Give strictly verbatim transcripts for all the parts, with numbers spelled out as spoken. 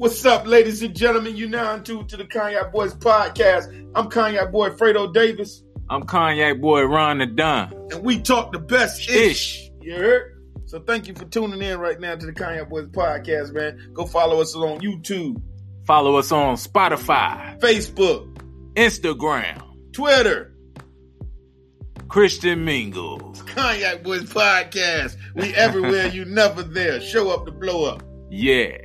What's up, ladies and gentlemen? You now in tune to the Cognac Boys Podcast. I'm Cognac Boy Fredo Davis. I'm Cognac Boy Ron the Don. And we talk the best-ish. You heard? So thank you for tuning in right now to the Cognac Boys Podcast, man. Go follow us on YouTube. Follow us on Spotify. Facebook. Instagram. Twitter. Christian Mingles. Cognac Boys Podcast. We everywhere. You never there. Show up to blow up. Yeah.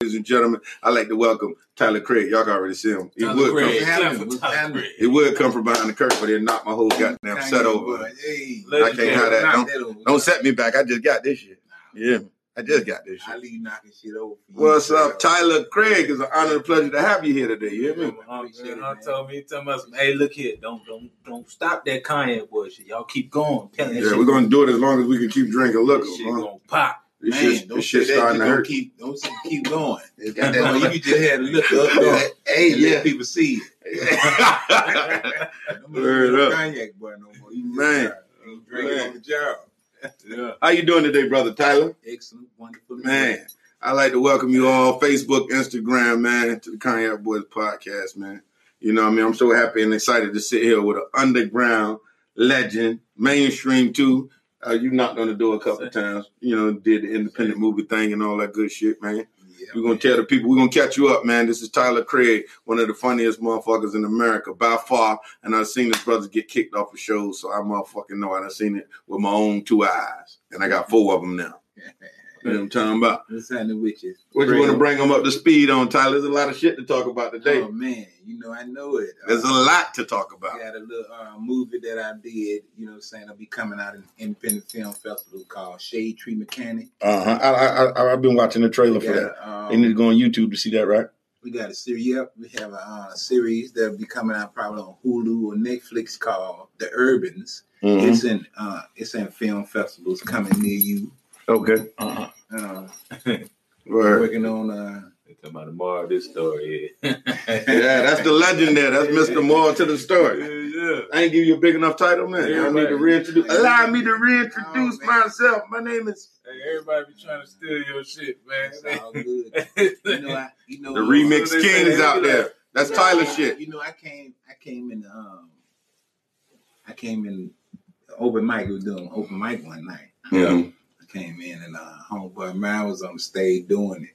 Ladies and gentlemen, I'd like to welcome Tyler Craig. Y'all can already see him. It Tyler would Craig. Come from Tyler Craig. It would come from behind the curtain, but it knocked my whole goddamn Kanye set over. Hey, I can't have that. Don't, don't, don't set me back. I just got this shit. Yeah. I just got this shit. I leave knocking shit over. What's up, Tyler Craig? It's an honor and pleasure to have you here today. You hear me? Oh, man, told me, tell me, hey, look here, don't, don't, don't stop that Kanye bullshit. Y'all keep going. Yeah, we're gonna do it as long as we can keep drinking liquor. Shit huh? gonna pop. This man, shit, don't this shit starting to hurt. Keep, don't keep going. You just had to look up there. Hey, yeah, let people see it. Word up, Kanye boy, no more. You man, ain't drinking on the job. Yeah. How you doing today, brother Tyler? Excellent, wonderful. Man, man. I'd like to welcome you all, Facebook, Instagram, man, to the Cognac Boys Podcast, man. You know what I mean? I'm so happy and excited to sit here with an underground legend, mainstream too. Uh, you knocked on the door a couple of times, you know, did the independent movie thing and all that good shit, man. Yeah, we're going to tell the people, we're going to catch you up, man. This is Tyler Craig, one of the funniest motherfuckers in America by far. And I've seen his brothers get kicked off of shows, so I motherfucking know. And I've seen it with my own two eyes. And I got four of them now. You know what I'm talking about? What's happening with you? What you want to bring them up to speed on, Tyler? There's a lot of shit to talk about today. Oh, man. You know, I know it. There's uh, a lot to talk about. I got a little uh, movie that I did, you know what I'm saying? I'll be coming out at an independent film festival called Shade Tree Mechanic. Uh-huh. I, I, I, I've been watching the trailer we for got, that. Um, and you go on YouTube to see that, right? We got a series. Yep. We have a uh, series that'll be coming out probably on Hulu or Netflix called The Urbans. Mm-hmm. It's in uh, It's in film festivals coming near you. Okay. Uh-huh. Uh, working on uh they talking about the moral of this story. Yeah, yeah, that's the legend there. That's Mister Moral to the story. Yeah, yeah. I ain't give you a big enough title, man. Yeah, I need to reintroduce allow me to reintroduce oh, myself. My name is hey, everybody be trying to steal your shit, man. It's all good. you know, I, you know the remix kings out there. Like, that's you know, Tyler I, shit. You know, I came I came in um I came in open mic we was doing open mic one night. Yeah. Um, came in and uh, homeboy Myron was on the stage doing it.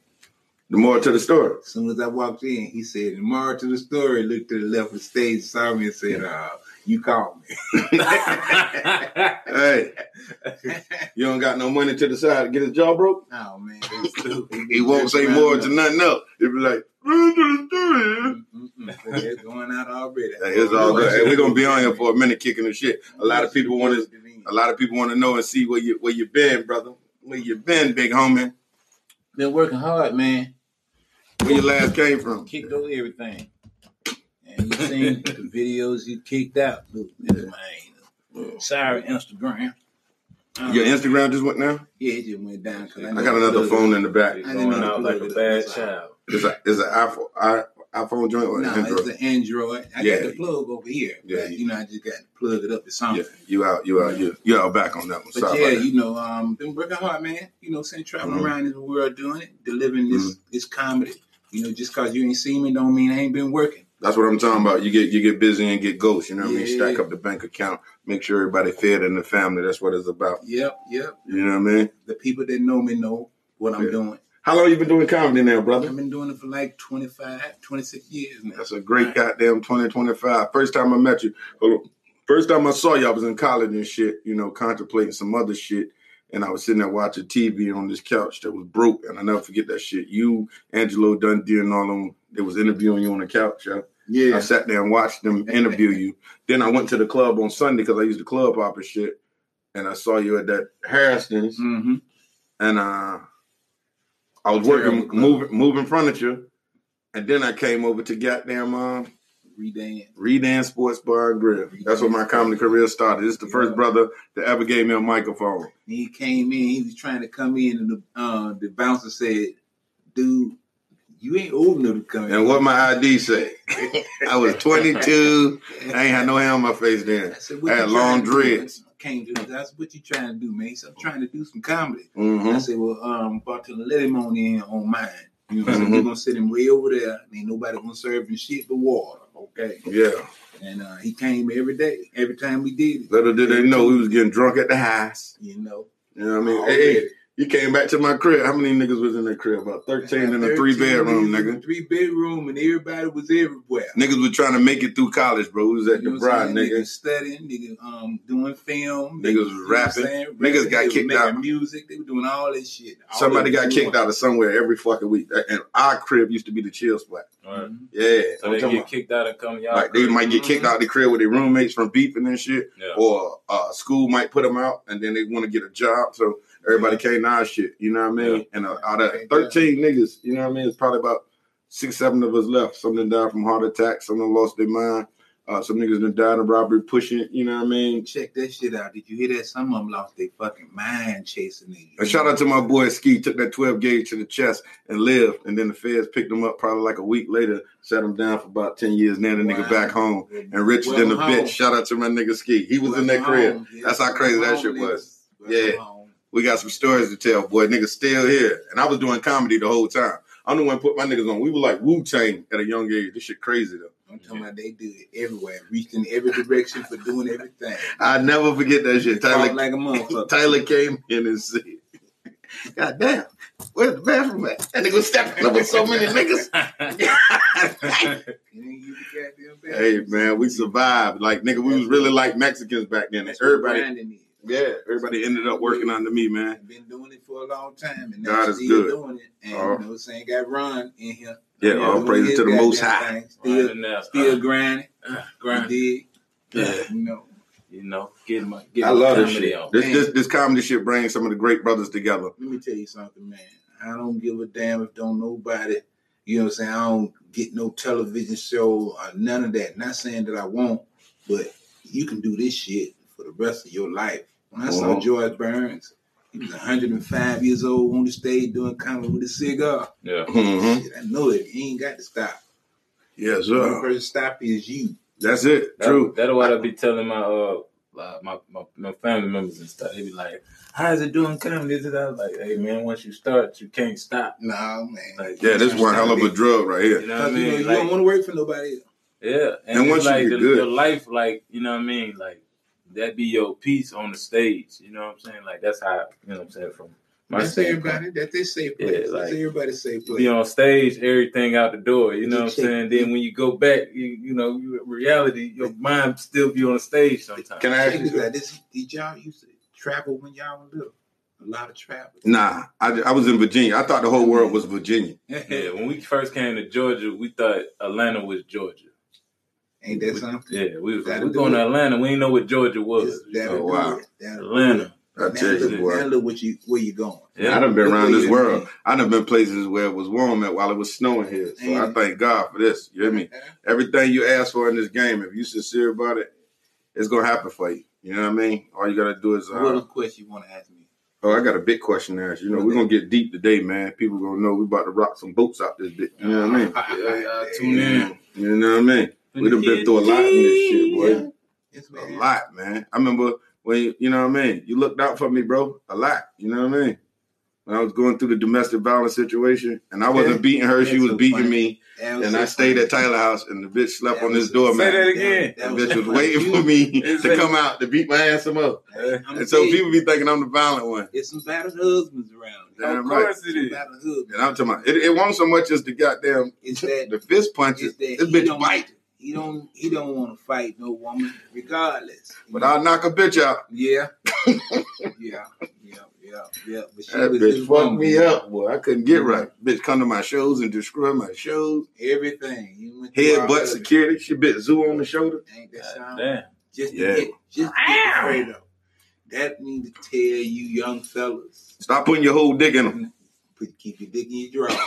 The moral to the story. As soon as I walked in, he said, the moral to the story, looked to the left of the stage, saw me and said, uh, you caught me. Hey, you don't got no money to the side to get his jaw broke? Oh, man. He won't say more to nothing else. He'll be like, moral to the story. Mm-mm. It's going out already. Hey, it's all good. Hey, we're going to be on here for a minute kicking the shit. A lot of people want to... A lot of people want to know and see where you where you been, brother. Where you been, big homie? Been working hard, man. Where your last came from? Kicked over everything. And you seen the videos you kicked out. Look, man. Sorry, Instagram. Um, your Instagram just went down? Yeah, it just went down. I, I got another phone in the back. It's going out like a bad child. It's an iPhone. I, iPhone joint or no, an Android? It's an Android. I yeah. got the plug over here. But, yeah, yeah. You know, I just got to plug it up to something. Yeah. You out, you out, you you out back on that one. But Sorry yeah, you know, um, been working hard, man. You know, since traveling mm-hmm. around the world doing it, delivering this mm-hmm. this comedy. You know, just because you ain't seen me don't mean I ain't been working. That's what I'm talking about. You get you get busy and get ghosts. You know what yeah. I mean? Stack up the bank account. Make sure everybody fed in the family. That's what it's about. Yep, yep. You know what I mean? The people that know me know what yeah. I'm doing. How long you been doing comedy now, brother? I've been doing it for like twenty-five, twenty-six years now. That's a great right. goddamn twenty, twenty-five. First time I met you, first time I saw you, I was in college and shit, you know, contemplating some other shit. And I was sitting there watching T V on this couch that was broke. And I'll never forget that shit. You, Angelo Dundee and all of them, they was interviewing you on the couch, yo. Yeah. I sat there and watched them interview you. Then I went to the club on Sunday because I used to club hop and shit. And I saw you at that Harrison's. Mm-hmm. And, uh... I was working, moving, moving furniture, and then I came over to goddamn uh, Redan. Redan Sports Bar and Grill. Redan. That's where my comedy career started. This is the yeah. first brother that ever gave me a microphone. And he came in, he was trying to come in, and the, uh, the bouncer said, dude, you ain't old enough to come in. And what my I D say? I was twenty-two. I ain't had no hair on my face then. I, said, I had long dreads. came to me. That's what you trying to do, man. He said, I'm trying to do some comedy. Mm-hmm. And I said, well, um, bartender, let him on in on mine. You know what I'm saying? We're going to sit him way over there. And ain't nobody going to serve him shit but water. Okay. Yeah. And uh, he came every day, every time we did it. Little did they know we was getting drunk at the house. You know. You know what I mean? Already. Hey, you came back to my crib. How many niggas was in that crib? About thirteen in a three-bedroom, nigga. Three-bedroom, and everybody was everywhere. Niggas was trying to make it through college, bro. We was at DeBry, nigga. Niggas studying, niggas um, doing film. Niggas was rapping. Niggas got kicked out. Music. They were doing all that shit. Somebody got kicked out of somewhere every fucking week. And our crib used to be the chill spot. Right. Yeah. So they get kicked out of come y'all. Like they might get kicked out of the crib with their roommates from beeping and shit. Yeah. Or uh, school might put them out, and then they want to get a job. So everybody came to our shit, you know what I mean? Yeah. And uh, out of thirteen niggas, you know what I mean? It's probably about six, seven of us left. Some that died from heart attack. Some that lost their mind. Uh, some niggas that died in robbery pushing, you know what I mean? Check that shit out. Did you hear that? Some of them lost their fucking mind chasing niggas. And shout out to my boy Ski. Took that twelve gauge to the chest and lived. And then the feds picked him up probably like a week later. Shut him down for about ten years. Now the wow. nigga back home. And richer well, than a bitch. Shout out to my nigga Ski. He was well, in that crib. Yeah. That's how crazy well, that shit was. Well, yeah. Home. We got some stories to tell, boy. Niggas still here. And I was doing comedy the whole time. I'm the one put my niggas on. We were like Wu Tang at a young age. This shit crazy, though. I'm talking about they did it everywhere. Reached in every direction for doing everything. I never forget that shit. Tyler, like a motherfucker. Tyler came in and said, God damn, where's the bathroom at? That nigga was stepping up with so many niggas. Hey, man, we survived. Like, nigga, we was really like Mexicans back then. That's everybody. Yeah, everybody ended up working under me, man. Been doing it for a long time, and now still good. Doing it. And uh-huh. you know, saying got run in here. Yeah, all you know, praises to the Most High. Still, right still grinding, uh, grinding. Yeah, you know, you know, getting my. Get I love this shit. On. This this this comedy shit brings some of the great brothers together. Let me tell you something, man. I don't give a damn if don't nobody. You know what I'm saying? I don't get no television show or none of that. Not saying that I won't, but you can do this shit for the rest of your life. When I saw George Burns, he was one hundred five years old on the stage doing comedy with a cigar. Yeah. Mm-hmm. Shit, I know it. You ain't got to stop. Yes, sir. The only person stopping is you. That's it. That, True. That's what I be telling my uh my, my my family members and stuff. They be like, "How is it doing comedy?" And I was like, "Hey man, once you start, you can't stop." No nah, man. Like, yeah, this one hell of a drug right here. You know what I mean? You, know, you like, don't want to work for nobody else. Yeah, and, and once like you get the, good, your life, like you know what I mean, like. That be your piece on the stage. You know what I'm saying? Like, that's how, you know what I'm saying? From my that's standpoint. Everybody. That's their safe place. Yeah, like, that's everybody's safe place. Be on stage, everything out the door. You know what I'm saying? Then when you go back, you, you know, reality, your mind still be on the stage sometimes. Can I ask you that? Did y'all used to travel when y'all were little? A lot of travel. Nah, I, I was in Virginia. I thought the whole world was Virginia. Yeah, when we first came to Georgia, we thought Atlanta was Georgia. Ain't that we, something? Yeah, we was we're going it. to Atlanta. We didn't know what Georgia was. Oh, wow. Atlanta. I tell you, look, now look what you, where you going. Yeah, I done been around this world. Been. I done been places where it was warm at while it was snowing here. So and I thank God for this. You hear me? Everything you ask for in this game, if you sincere about it, it's going to happen for you. You know what I mean? All you got to do is... Uh, what other question you want to ask me? Oh, I got a big question to ask you. You know, we're going to get deep today, man. People going to know we're about to rock some boats out this bitch. You know what I mean? Yeah, y'all tune in. You know what I mean? We done been through a lot in this shit, boy. Yes, a lot, man. I remember when, you know what I mean? You looked out for me, bro. A lot. You know what I mean? When I was going through the domestic violence situation, and I wasn't beating her. That's she was so beating funny. Me. And I stayed at Tyler house, and the bitch slept that on this doormat. Say that again. That, that was bitch was waiting for me to come out to beat my ass up. up. Uh, and so people be thinking I'm the violent one. It's some battered husbands around. Damn of course right. It is. And I'm talking about, it, it won't so much as the goddamn, it's that, the fist punches. This bitch bite. He don't he don't want to fight no woman, regardless. But know? I'll knock a bitch out. Yeah. yeah, yeah, yeah, yeah. But she that was bitch fucked woman. Me up, boy. I couldn't get mm-hmm. right. Bitch come to my shows and destroy my shows. Everything. Headbutt security. She bit Zoo on the shoulder. Ain't that sound? Damn. Just to yeah. get, just to get afraid of. That means to tell you young fellas. Stop putting your whole dick in them. Put, keep your dick in your drawer.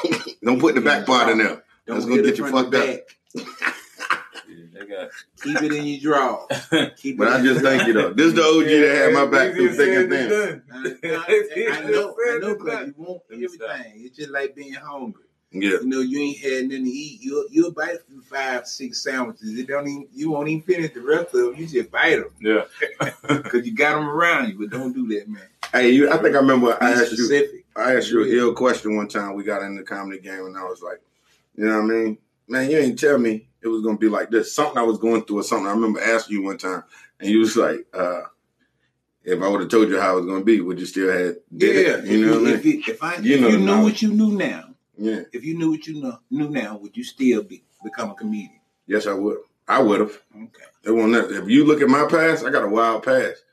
Don't put the back part in there. That's going to get you fucked up. Keep it in your drawer. Keep but it I just thank you though. This is the O G that had my back through thick and thin. I know, I know, because you want everything. It's just like being hungry. Yeah. You know, you ain't had nothing to eat. You'll you'll bite through five, six sandwiches. It don't even you won't even finish the rest of them. You just bite them. Yeah. Because you got them around you, but don't do that, man. Hey, you, I think I remember I asked you, I asked you a real question one time. We got in the comedy game, and I was like, you know what I mean? Man, you ain't tell me it was going to be like this. Something I was going through or something. I remember asking you one time, and you was like, uh, if I would have told you how it was going to be, would you still have did yeah, it? You know what if I mean? It, if I, you if know you knew now. What you knew now, yeah. If you knew what you know, knew now, would you still be become a comedian? Yes, I would. I would have. Okay. It won't nothing. If you look at my past, I got a wild past.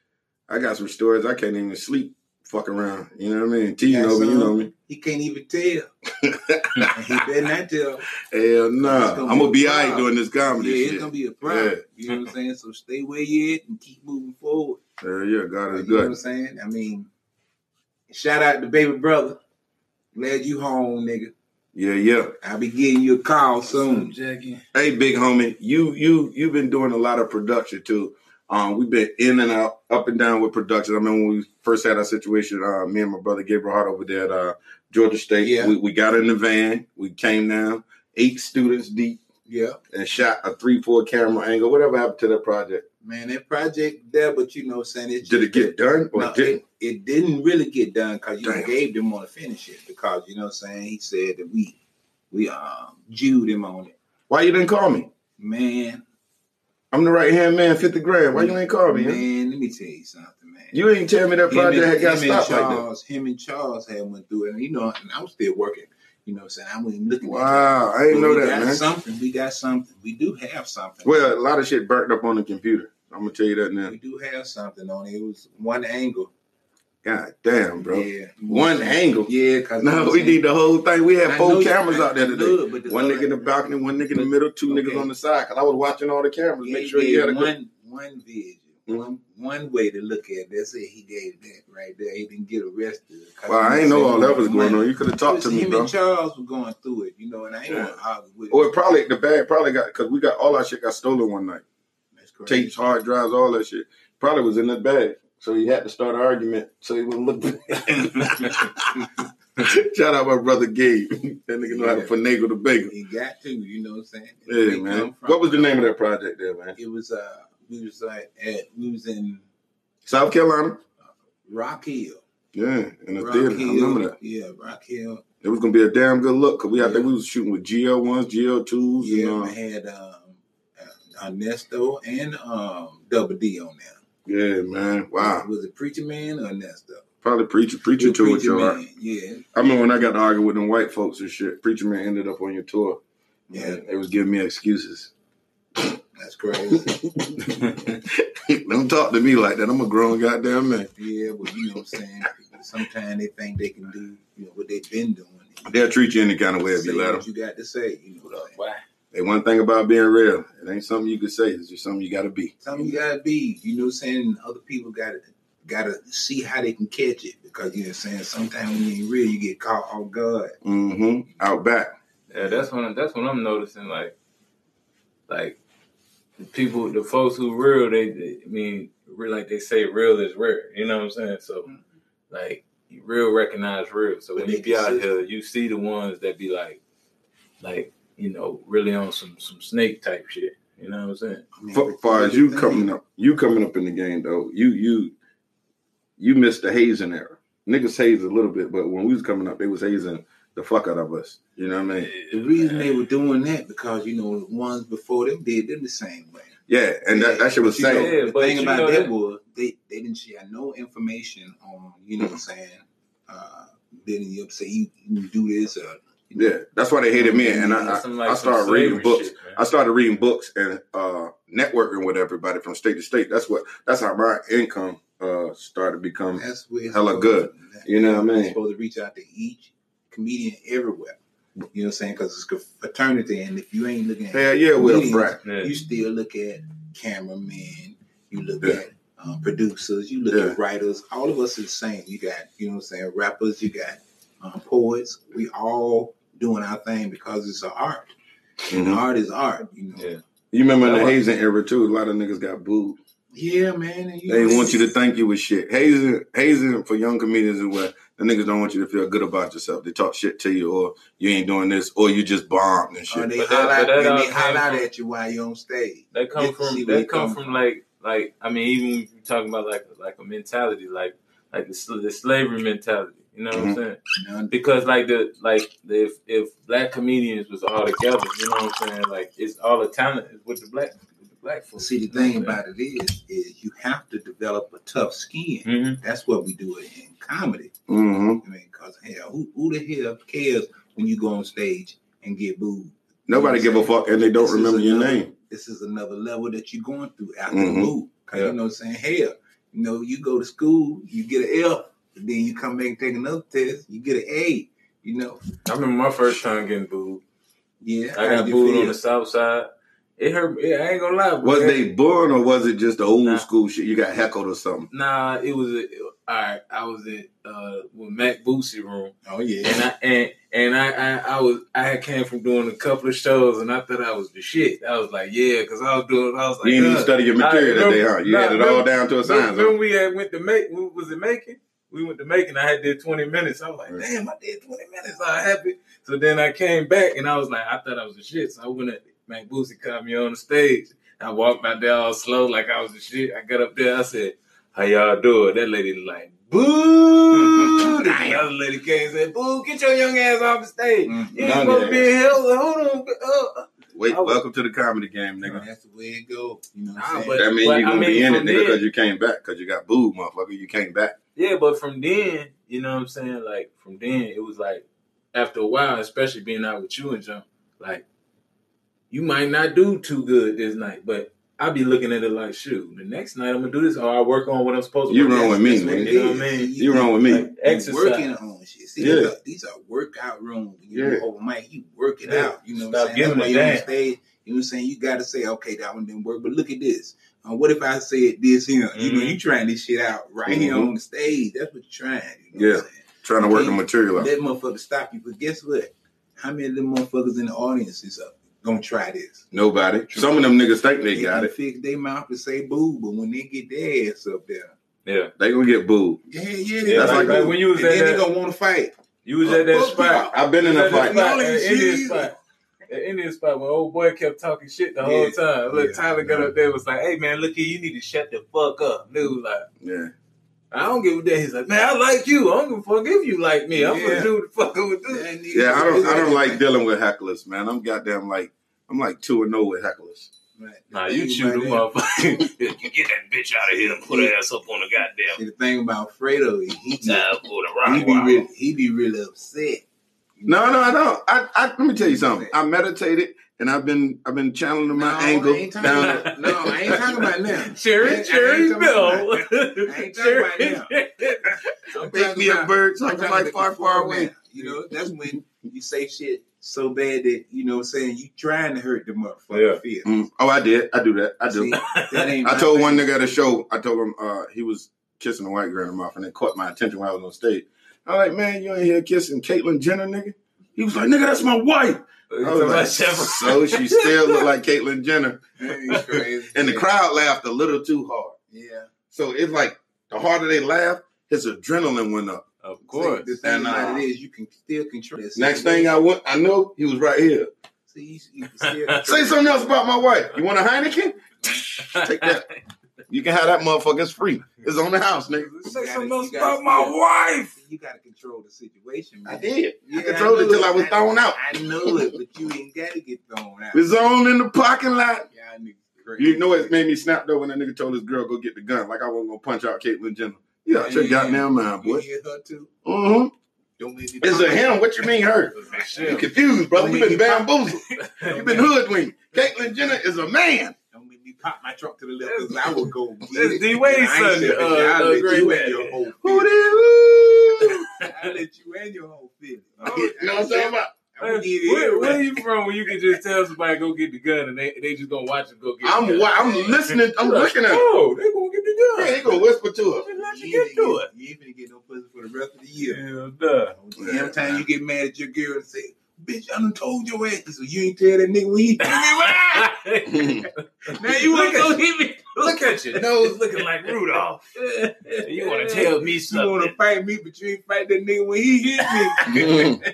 I got some stories I can't even sleep fuck around. You know what I mean? Teasing over, you know me. He can't even tell. He better not tell. Hell no. Nah. I'm going to be all right doing this comedy yeah, shit. Yeah, it's going to be a problem. Yeah. You know what I'm saying? So stay where you at and keep moving forward. Hell yeah, God is good. You know what I'm saying? I mean, shout out to baby brother. Glad you home, nigga. Yeah, yeah. I'll be getting you a call soon. Jackie. Hey, big homie. You, you, you've been doing a lot of production, too. Um, we've been in and out, up and down with production. I remember when we first had our situation, uh, me and my brother Gabriel Hart over there at uh, Georgia State. Yeah. We, we got in the van. We came down, eight students deep. Yeah. And shot a three, four camera angle. Whatever happened to that project? Man, that project there, but you know, saying it. Did it get done or no, didn't? It, it didn't really get done because you gave them on to finish it because, you know what I'm saying, he said that we, we um, jewed him on it. Why you didn't call me? Man. I'm the right-hand man, fifty grand. Why you ain't call me? Man, huh? Let me tell you something, man. You ain't tell me that project and, had got stopped Charles, like that. Him and Charles had went through it. And, you know, and I was still working. You know what I'm saying? I wasn't looking wow, at it. Wow, I ain't but know we that, got man. Something. We got something. We do have something. Well, a lot of shit burnt up on the computer. I'm going to tell you that now. We do have something on it. It was one angle. God damn, bro. Yeah. One angle. Yeah, because no, we need the whole thing. We had four cameras out there today. Good, one nigga in the balcony, one nigga in the middle, two okay. niggas on the side. Because I was watching all the cameras, yeah, make sure he had a one, good one vision, mm-hmm. one one way to look at it. That's it. He gave that right there. He didn't get arrested. Well, I ain't know all that was going on. You could have talked to me, bro. Him and Charles were going through it, you know, and I ain't want to argue with it. Or it probably the bag probably got because we got all our shit got stolen one night. That's correct. Tapes, hard drives, all that shit probably was in that bag. So he had to start an argument so he wouldn't look bad. Shout out my brother Gabe. That nigga know yeah. how to finagle the bagel. He got to, you know what I'm saying? Yeah, hey, man. What was the name of that project there, man? It was, uh, we was like, at, we was in South Carolina? Uh, Rock Hill. Yeah, in the Rock theater. Hill, I remember that. Yeah, Rock Hill. It was going to be a damn good look because we out yeah. there, we was shooting with G L ones, G L twos. Yeah, and, um, I had um, Ernesto and um, Double D on there. Yeah, man. Wow. Was it Preacher Man or Nesta? Probably Preacher. Preacher to it, y'all. Yeah. I remember when I got to argue with them white folks and shit. Preacher Man ended up on your tour. Yeah. They was giving me excuses. That's crazy. Don't talk to me like that. I'm a grown goddamn man. Yeah, well, you know what I'm saying? Sometimes they think they can do you know what they've been doing. They'll treat you any kind of way if you let them. You got to say, you know what I'm saying? And one thing about being real, it ain't something you can say. It's just something you got to be. Something you got to be. You know what I'm saying? Other people got to got to see how they can catch it because, you know what I'm saying, sometimes when you ain't real, you get caught off guard. Mm-hmm. Out back. Yeah, that's when, that's when I'm noticing, like, like the people, the folks who real, they, they I mean, like they say real is rare. You know what I'm saying? So, mm-hmm. like, real recognize real. So when you be out here, you see the ones that be like, like, you know, really on some, some snake type shit. You know what I'm saying? I mean, for, far as you coming up, you coming up in the game though, you you you missed the hazing era. Niggas hazed a little bit, but when we was coming up, they was hazing the fuck out of us. You know what I mean? The reason they were doing that because you know the ones before them did them the same way. Yeah, and yeah. That, that shit was saying. Yeah, the thing about that was they, they didn't share no information on you know what I'm saying. Uh, they didn't say you, you do this or. Yeah, that's why they hated me, and I, I, like I started reading books. Shit, I started reading books and uh, networking with everybody from state to state. That's what. That's how my income uh, started to become hella good. To, you know what I mean? I'm supposed to reach out to each comedian everywhere. You know what I'm saying? Because it's a fraternity, and if you ain't looking at hell yeah, comedians, well, right. yeah. you still look at cameramen, you look yeah. at um, producers, you look yeah. at writers. All of us are the same. You got, you know what I'm saying, rappers, you got um, poets. We all doing our thing because it's an art. And mm-hmm. art is art, you know. Yeah. You remember in the hazing era too, a lot of niggas got booed. Yeah, man. And you they know, want you to think you was shit. Hazing hazing for young comedians is where The niggas don't want you to feel good about yourself. They talk shit to you, or you ain't doing this, or you just bombed and shit. Or they holler out at you while you on stage. That come from that come from like like I mean, even if you talking about like like a mentality, like like the, the slavery mentality. You know what mm-hmm. I'm saying? Yeah. Because like the like the, if if black comedians was all together, you know what I'm saying? Like it's all the talent is with the black. Well, see, the thing about it is, is you have to develop a tough skin. Mm-hmm. That's what we do in comedy. Mm-hmm. I mean, because hell, who, who the hell cares when you go on stage and get booed? Nobody you know give a fuck, and they don't this remember your another, name. This is another level that you're going through after mm-hmm. the boo. Because yeah. you know what I'm saying? Hell, you know, you go to school, you get an L, and then you come back and take another test, you get an A, you know. I remember my first time getting booed. Yeah. I got booed feel? on the South Side. It hurt. Yeah, I ain't gonna lie. Was it, they born or was it just the old nah, school shit? You got heckled or something? Nah, it was. A, it, all right, I was at uh, with Mac Boosie's room. Oh yeah, and I and, and I, I I was I came from doing a couple of shows and I thought I was the shit. I was like, yeah, because I was doing. I was like, you didn't even study your material remember, that day, huh? You nah, had it all remember, down to a science. When we had, went to make, was it making? We went to Macon. I had did twenty minutes. I was like, damn, I did twenty minutes. I'm happy. So then I came back and I was like, I thought I was the shit. So I went at Mac Boosie caught me on the stage. I walked out there all slow like I was the shit. I got up there. I said, how y'all doing? That lady like, boo. Another lady came and said, boo, get your young ass off the stage. Mm-hmm. You ain't supposed to be in hell. Hold on. Uh, Wait, was, welcome to the comedy game, nigga. That's the way it goes. You know what I'm saying? That means you're going to be in it, nigga, because you came back. Because you got booed, motherfucker. You came back. Yeah, but from then, you know what I'm saying? Like, from then, it was like, after a while, especially being out with you and John, like, you might not do too good this night, but I'll be looking at it like, shoot, the next night I'm going to do this, or I'll work on what I'm supposed to do. You wrong with me, man. You know what I mean? You wrong with me. Like, exercise. Working on shit. See, yeah. these, are, these are workout rooms. You yeah. Oh, Mike, you work it yeah. out. You know Stop what I'm saying? That's why you're on stage. You know what I'm saying? You got to say, okay, that one didn't work, but look at this. Uh, what if I said this here? Mm-hmm. You know, you trying this shit out right mm-hmm. here on the stage. That's what you're trying. You know yeah. What I'm trying to you work the material out. That motherfucker stop you, but guess what? How many of them motherfuckers in the audience is up? Gonna try this. Nobody. Some of them niggas think they, they got it. Fix their mouth and say boo, but when they get their ass up there, yeah, they gonna get booed. Yeah, yeah, yeah. That's like, like when you was and at then that, they gonna want to fight. You was uh, at that spot. I've been in a fight. Spot, at Indian spot. At Indian spot, when old boy kept talking shit the yeah. whole time. Look, yeah, Tyler got up there and was like, "Hey man, look here, you need to shut the fuck up." Dude was like, "Yeah, I don't give a damn." He's like, "Man, I like you. I'm gonna fuck if you like me. I'm yeah. gonna do what the fuck I'm gonna do." Yeah, I don't. I don't like dealing with hecklers, man. I'm goddamn like. I'm like two and no with hecklers. Right. Nah, you chew them up. Get that bitch out of here and put her ass up on the goddamn. See, the thing about Fredo is he, nah, he, be, really, he be really upset. No, no, I don't. I, I, let me tell you something. I meditated and I've been I've been channeling my no, anger. I down about, no, I ain't talking about now. Cherry, Cherry Bill. I ain't talking about now. Make me about, a bird talking like far, far away. You know, that's when you say shit so bad that, you know what I'm saying, you trying to hurt the motherfucker. Yeah. Mm. Oh, I did. I do that. I do. See, that ain't I told thing. One nigga at a show, I told him uh, he was kissing a white girl in the mouth, and it caught my attention when I was on stage. I was like, man, you ain't here kissing Caitlyn Jenner, nigga? He was like, nigga, that's my wife. I was like, so she still looked like Caitlyn Jenner. Crazy, and the crowd laughed a little too hard. Yeah. So it's like, the harder they laughed, his adrenaline went up. Of course. See, the thing and, uh, about it is, you can still control that. Next way. Thing I went, I know he was right here. See, you, you can still say something else about my wife. You want a Heineken? Take that. You can have that motherfucker. It's free. It's on the house, nigga. Say something else about my wife. You got to control the situation, man. I did. Yeah, I controlled I it till I was I, thrown out. I know it, but you ain't got to get thrown out. It's on in the parking lot. Yeah, I knew. You know it made me snap, though, when that nigga told his girl, go get the gun. Like I wasn't going to punch out Caitlyn Jenner. Yeah, out your goddamn mind, boy. You hear her too? Mm-hmm. Don't make me it's a him. What you mean her? You confused, brother. You been bamboozled. You been hoodwinked. Caitlyn Jenner is a man. Don't make me pop my truck to the left because I will go get it. D-Wade's son. I'll let you and your whole family. I'll let you and your whole family. You know what I'm talking about? Where, where are you from when you can just tell somebody go get the gun and they they just gonna watch it go get I'm, the gun? I'm I'm listening. I'm looking at oh, they gonna get the gun. Yeah, they gonna whisper to us. Let you, you get to it. You ain't gonna get no pussy for the rest of the year. Yeah, yeah. Every time you get mad at your girl and say, bitch, I done told your ass. So you ain't tell that nigga when he told me what? Now you ain't gonna hit me. Look at your nose looking like Rudolph. You want to tell me something? You want to fight me, but you ain't fight that nigga when he hit me.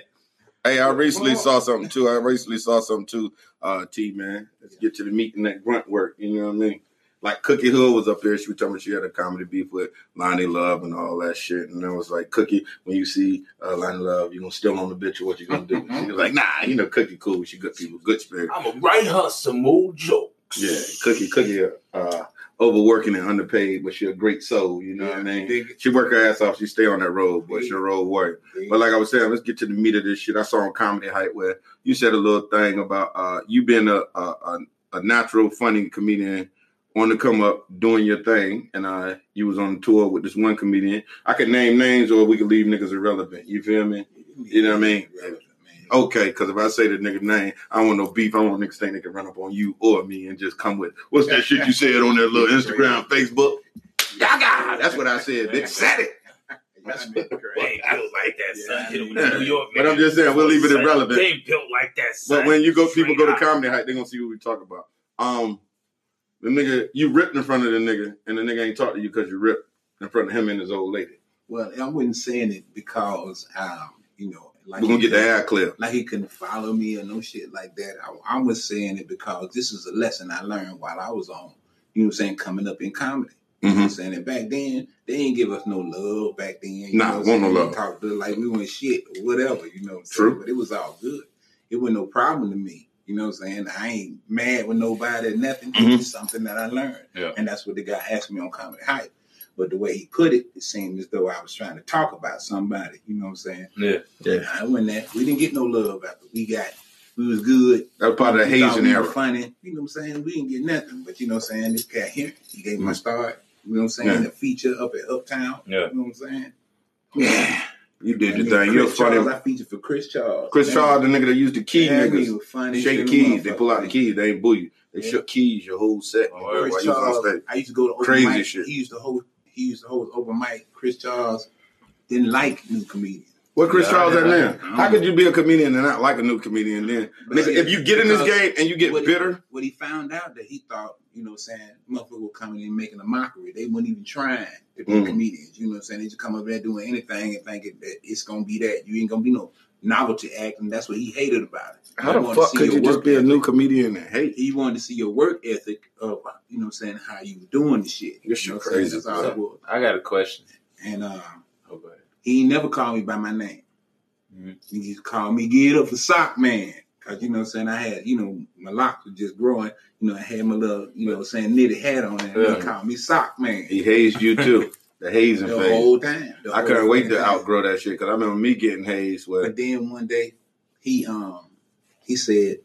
Hey, I recently saw something, too. I recently saw something, too, uh, T, man. Let's get to the meat and that grunt work. You know what I mean? Like, Cookie Hood was up there. She was telling me she had a comedy beef with Lonnie Love and all that shit. And I was like, Cookie, when you see uh, Lonnie Love, you going to steal on the bitch or what you going to do? She was like, nah, you know, Cookie cool. She good people, good spirit. I'm going to write her some more jokes. Yeah, Cookie, Cookie, uh, overworking and underpaid, but she a great soul. You know yeah, what I mean? Dig it. She work her ass off. She stay on that road, but she'll road work. But like I was saying, let's get to the meat of this shit. I saw on Comedy Hype where you said a little thing about uh, you being a, a, a natural, funny comedian on the come up, doing your thing, and uh, you was on tour with this one comedian. I could name names, or we could leave niggas irrelevant. You feel me? You know what I mean? Okay, because if I say the nigga's name, I don't want no beef. I don't want niggas think they can run up on you or me and just come with, what's that shit you said on that little Instagram, Facebook? Yaga! That's what I said, bitch. Said it. That's been great. They built like that, son. Yeah. You know, New York, man. But I'm just saying, we'll leave it irrelevant. They built like that, son. But when you go, people go to Comedy Hype, they're going to see what we talk about. Um... The nigga, you ripped in front of the nigga, and the nigga ain't talk to you because you ripped in front of him and his old lady. Well, I wasn't saying it because, um, you know, like we're gonna get the ad clip. Like he couldn't follow me or no shit like that. I, I was saying it because this is a lesson I learned while I was on, you know what I'm saying, coming up in comedy. You mm-hmm. know what I'm saying? And back then, they didn't give us no love back then. You nah, want no love. Talk to like we went shit, or whatever, you know what I'm True. Saying? But it was all good. It wasn't no problem to me. You know what I'm saying? I ain't mad with nobody or nothing. Mm-hmm. It's just something that I learned. Yeah. And that's what the guy asked me on Comedy Hype. But the way he put it, it seemed as though I was trying to talk about somebody. You know what I'm saying? Yeah. yeah. I went there. We didn't get no love after we got it. We was good. That was part of the hazing era. We were funny. You know what I'm saying? We didn't get nothing. But you know what I'm saying? This guy here, he gave mm-hmm. my start. You know what I'm saying? Yeah. The feature up at Uptown. Yeah. You know what I'm saying? Yeah. You did your thing. You're funny. I featured for Chris Charles. Chris man. Charles, the nigga that used to key yeah, niggas. Shake keys. They pull out the keys. They ain't boo you. They yeah. shook keys your whole set. Oh, Chris right. Charles, I used to go to open Crazy mic. Shit. He used to hold he used to hold open mic. Chris Charles didn't like new comedians. What Chris yeah, Charles at now? Like, How could you be a comedian and not like a new comedian then? Nigga, yeah, if you get in this game and you get what bitter. He, what he found out that he thought, you know what I'm saying, motherfuckers were coming in making a mockery. They weren't even trying to be mm. comedians. You know what I'm saying? They just come up there doing anything and thinking that it's going to be that. You ain't going to be no novelty act. And that's what he hated about it. How the fuck could you just be ethic. a new comedian and hate? He wanted to see your work ethic of, you know what I'm saying, how you were doing the shit. You're you know crazy. That's all so, it was. I got a question. And, um, oh, go ahead. He ain't never called me by my name. Mm-hmm. He just called me, get up for sock man. Because, you know what I'm saying, I had, you know, my locks were just growing. You know, I had my little, you know what I'm saying, knitted hat on. And yeah. He called me sock man. He hazed you, too. The hazing the phase. The whole time. The I whole couldn't wait to time. outgrow that shit because I remember me getting hazed. With... But then one day, he um he said,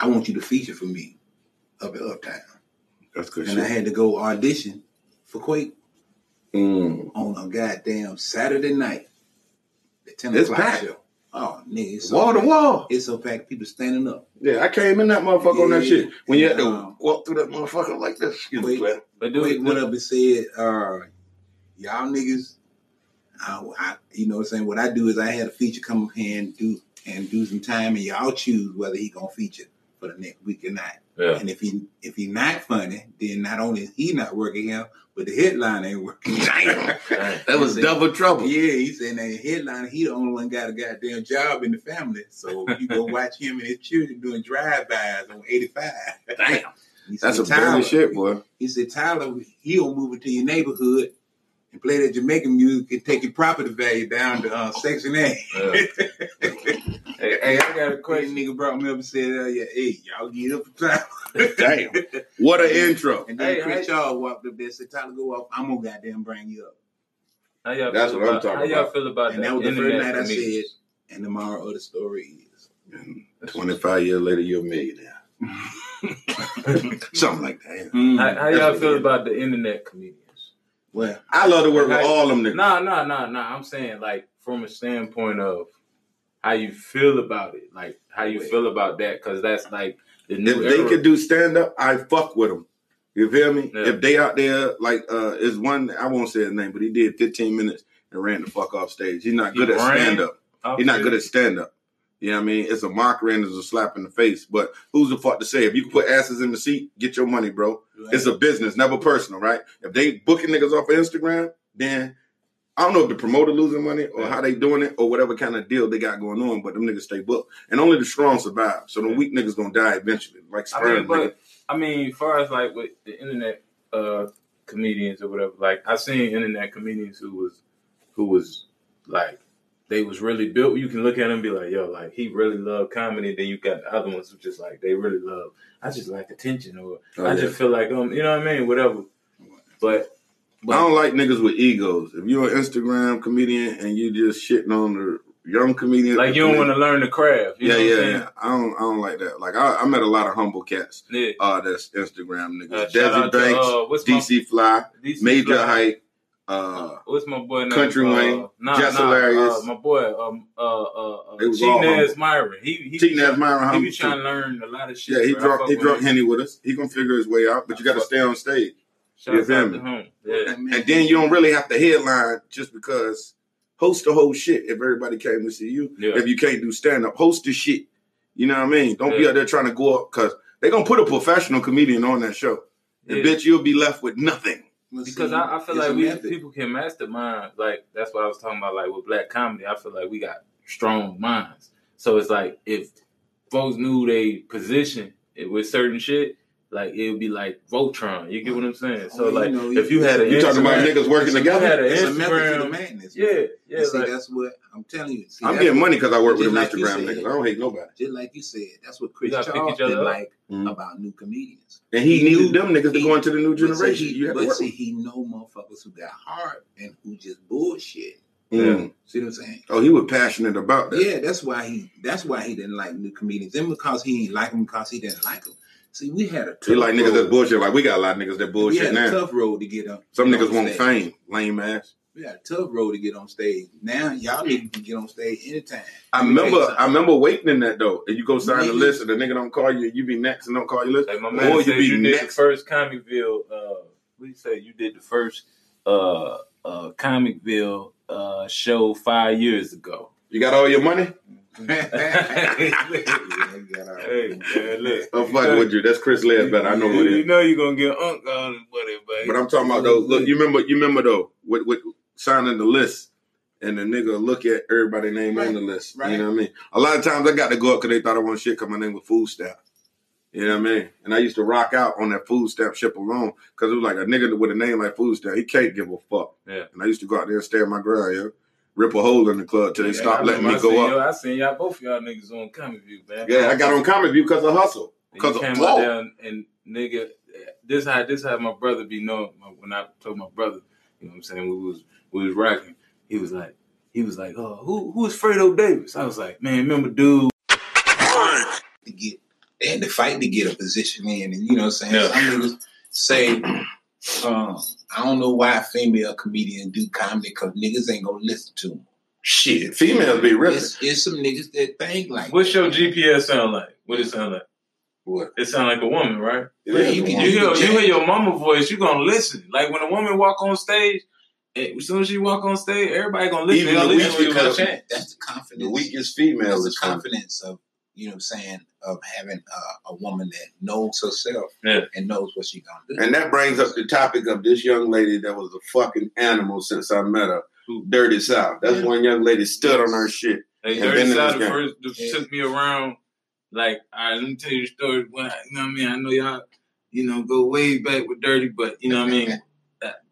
I want you to feature for me up at Uptown. That's good and shit. And I had to go audition for Quake. Mm. On a goddamn Saturday night, the ten o'clock show. Oh, nigga, it's wall so to wall. It's so packed, people standing up. Yeah, I came in that motherfucker yeah, on that shit. When you had to um, walk through that motherfucker like this, excuse wait, me. But dude, wait, went up and said, uh, "Y'all niggas, I, I, you know what I'm saying? What I do is I had a feature come up here and do and do some time, and y'all choose whether he gonna feature for the next week or not. Yeah. And if he if he not funny, then not only is he not working out." But the headline ain't working. Damn. That was said, double trouble. Yeah, he said that headline, he the only one got a goddamn job in the family. So you go watch him and his children doing drive-bys on eighty-five. Damn. Said, That's a bad shit, boy. He said, Tyler, he'll move into your neighborhood and play that Jamaican music and take your property value down to uh, Section A. Uh, hey, hey, I got a question. This nigga brought me up and said, uh, yeah, hey, y'all get up for Tyler. Damn. What an intro. And then hey, Chris Charles walked up there and said, Tyler, go off. I'm going to goddamn bring you up. How y'all That's feel what about, I'm talking how about. How y'all feel about and that? And that was the first night I said, and the moral of the story is. twenty-five years later, you're a millionaire. Something like that. Mm. How, how y'all feel about the internet comedians? Well, I love to work with all them niggas. Nah, nah, nah, nah. I'm saying, like, from a standpoint of how you feel about it. Like, how you well, feel about that. Because that's, like, The if era. They could do stand-up, I fuck with them. You feel me? Yeah. If they out there, like, uh, is one, I won't say his name, but he did fifteen minutes and ran the fuck off stage. He's not he good at stand-up. He's not good at stand-up. You know what I mean? It's a mockery and it's a slap in the face. But who's the fuck to say? If you can put asses in the seat, get your money, bro. Right. It's a business, never personal, right? If they booking niggas off of Instagram, then I don't know if the promoter losing money or how they doing it or whatever kind of deal they got going on, but them niggas stay booked. And only the strong survive. So the weak niggas gonna die eventually. Like I mean, but, I mean, far as like with the internet uh, comedians or whatever, like I've seen internet comedians who was who was like they was really built. You can look at them and be like, yo, like, he really loved comedy. Then you got the other ones who just like, they really love, I just like attention or oh, I yeah. just feel like, um, you know what I mean? Whatever. But, but I don't like niggas with egos. If you're an Instagram comedian and you just shitting on the young comedians. Like, you don't want to learn the craft. You yeah, know what yeah, yeah. I don't I don't like that. Like, I, I met a lot of humble cats. Yeah. Uh, that's Instagram niggas. Uh, Desi Banks, to, uh, D C Fly, D C Major Hype. Uh, what's my boy name? Country uh, Wayne, nah, just nah, Hilarious. Uh, my boy, um, uh, uh, Chinez uh, Myron. He, he, Chinez Myron. He was trying to learn a lot of shit. Yeah, he drunk, he drunk Henny with us. He gonna figure his way out, but you got to stay on stage. You feel me? Yeah. And, and then you don't really have to headline just because host the whole shit. If everybody came to see you, yeah. If you can't do stand up, host the shit. You know what I mean? Don't yeah. be out there trying to go up because they are gonna put a professional comedian on that show, and yeah. bitch, you'll be left with nothing. Because I, I feel like we people can mastermind. Like, that's what I was talking about, like, with black comedy. I feel like we got strong minds. So it's like, if folks knew they position with certain shit, like, it would be like Voltron. You get what I'm saying? So, like, if you had an Instagram... You're talking about niggas working together? It's a method to the madness. Yeah. yeah see, like, that's what I'm telling you. See, I'm getting money because I work with like Instagram said, niggas. I don't hate nobody. Just like you said, that's what Chris Charles did like mm-hmm. about new comedians. And he, he knew them niggas he, to go into the new generation. He, you have but to work see, with. He know motherfuckers who got hard and who just bullshit. Mm. See what I'm saying? Oh, he was passionate about that. Yeah, that's why he That's why he didn't like new comedians. And because he didn't like them because he didn't like them. See, we had a tough road. We like niggas road. That bullshit. Like, we got a lot of niggas that bullshit now. We had a now. tough road to get up. Some niggas want fame. Lame ass. We had a tough road to get on stage. Now, y'all niggas can get on stage anytime. I remember I remember waiting in that, though. And you go sign the list, and the nigga don't call you, you be next and don't call your list. Like, my man or said you, you did the first Comicville, uh, what do you say? You did the first uh, uh, Comicville uh, show five years ago. You got all your money? hey, hey, I'm fucking with you. That's Chris Ledbetter. I know what it is. You know you're gonna get unk on it, buddy. But I'm talking about though. Look, you remember? You remember though? With, with signing the list, and the nigga look at everybody's name right. on the list. Right. You know what I mean? A lot of times I got to go up because they thought I wanted shit because my name was food stamp. You know what I mean? And I used to rock out on that food stamp ship alone because it was like a nigga with a name like food stamp. He can't give a fuck. Yeah. And I used to go out there and stand my ground. Yeah. Rip a hole in the club till they yeah, stop letting me I go seen, up. Yo, I seen y'all, both of y'all niggas on Comic View, man. Yeah, I got on Comic View because of hustle. Because of came out there and, and nigga, this how this how my brother be knowing. When I told my brother, you know what I'm saying, we was we was rocking. He was like, he was like, oh, who who is Fredo Davis? I was like, man, remember dude? To get and to fight to get a position in, and you know what I'm saying. Yeah. Some niggas say. Um, I don't know why female comedians do comedy because niggas ain't gonna listen to them. Shit, females be ripping. It's, it's some niggas that think like. What's that. Your G P S sound like? What it sound like? What it sound like a woman, right? Yeah, you, can, you, hear, you hear your mama voice, you gonna listen. Like when a woman walk on stage, as soon as she walk on stage, everybody gonna listen. Even the listen because of, that's the confidence. The weakest female is the confidence of. You know what I'm saying, of having a, a woman that knows herself yeah. and knows what she's going to do. And that brings up the topic of this young lady that was a fucking animal since I met her, Dirty South. That's yeah. one young lady stood yes. on her shit. Like, Dirty South the first, the yeah. took me around, like, all right, let me tell you a story. Well, you know what I mean? I know y'all, you know, go way back with Dirty, but, you know what I mean?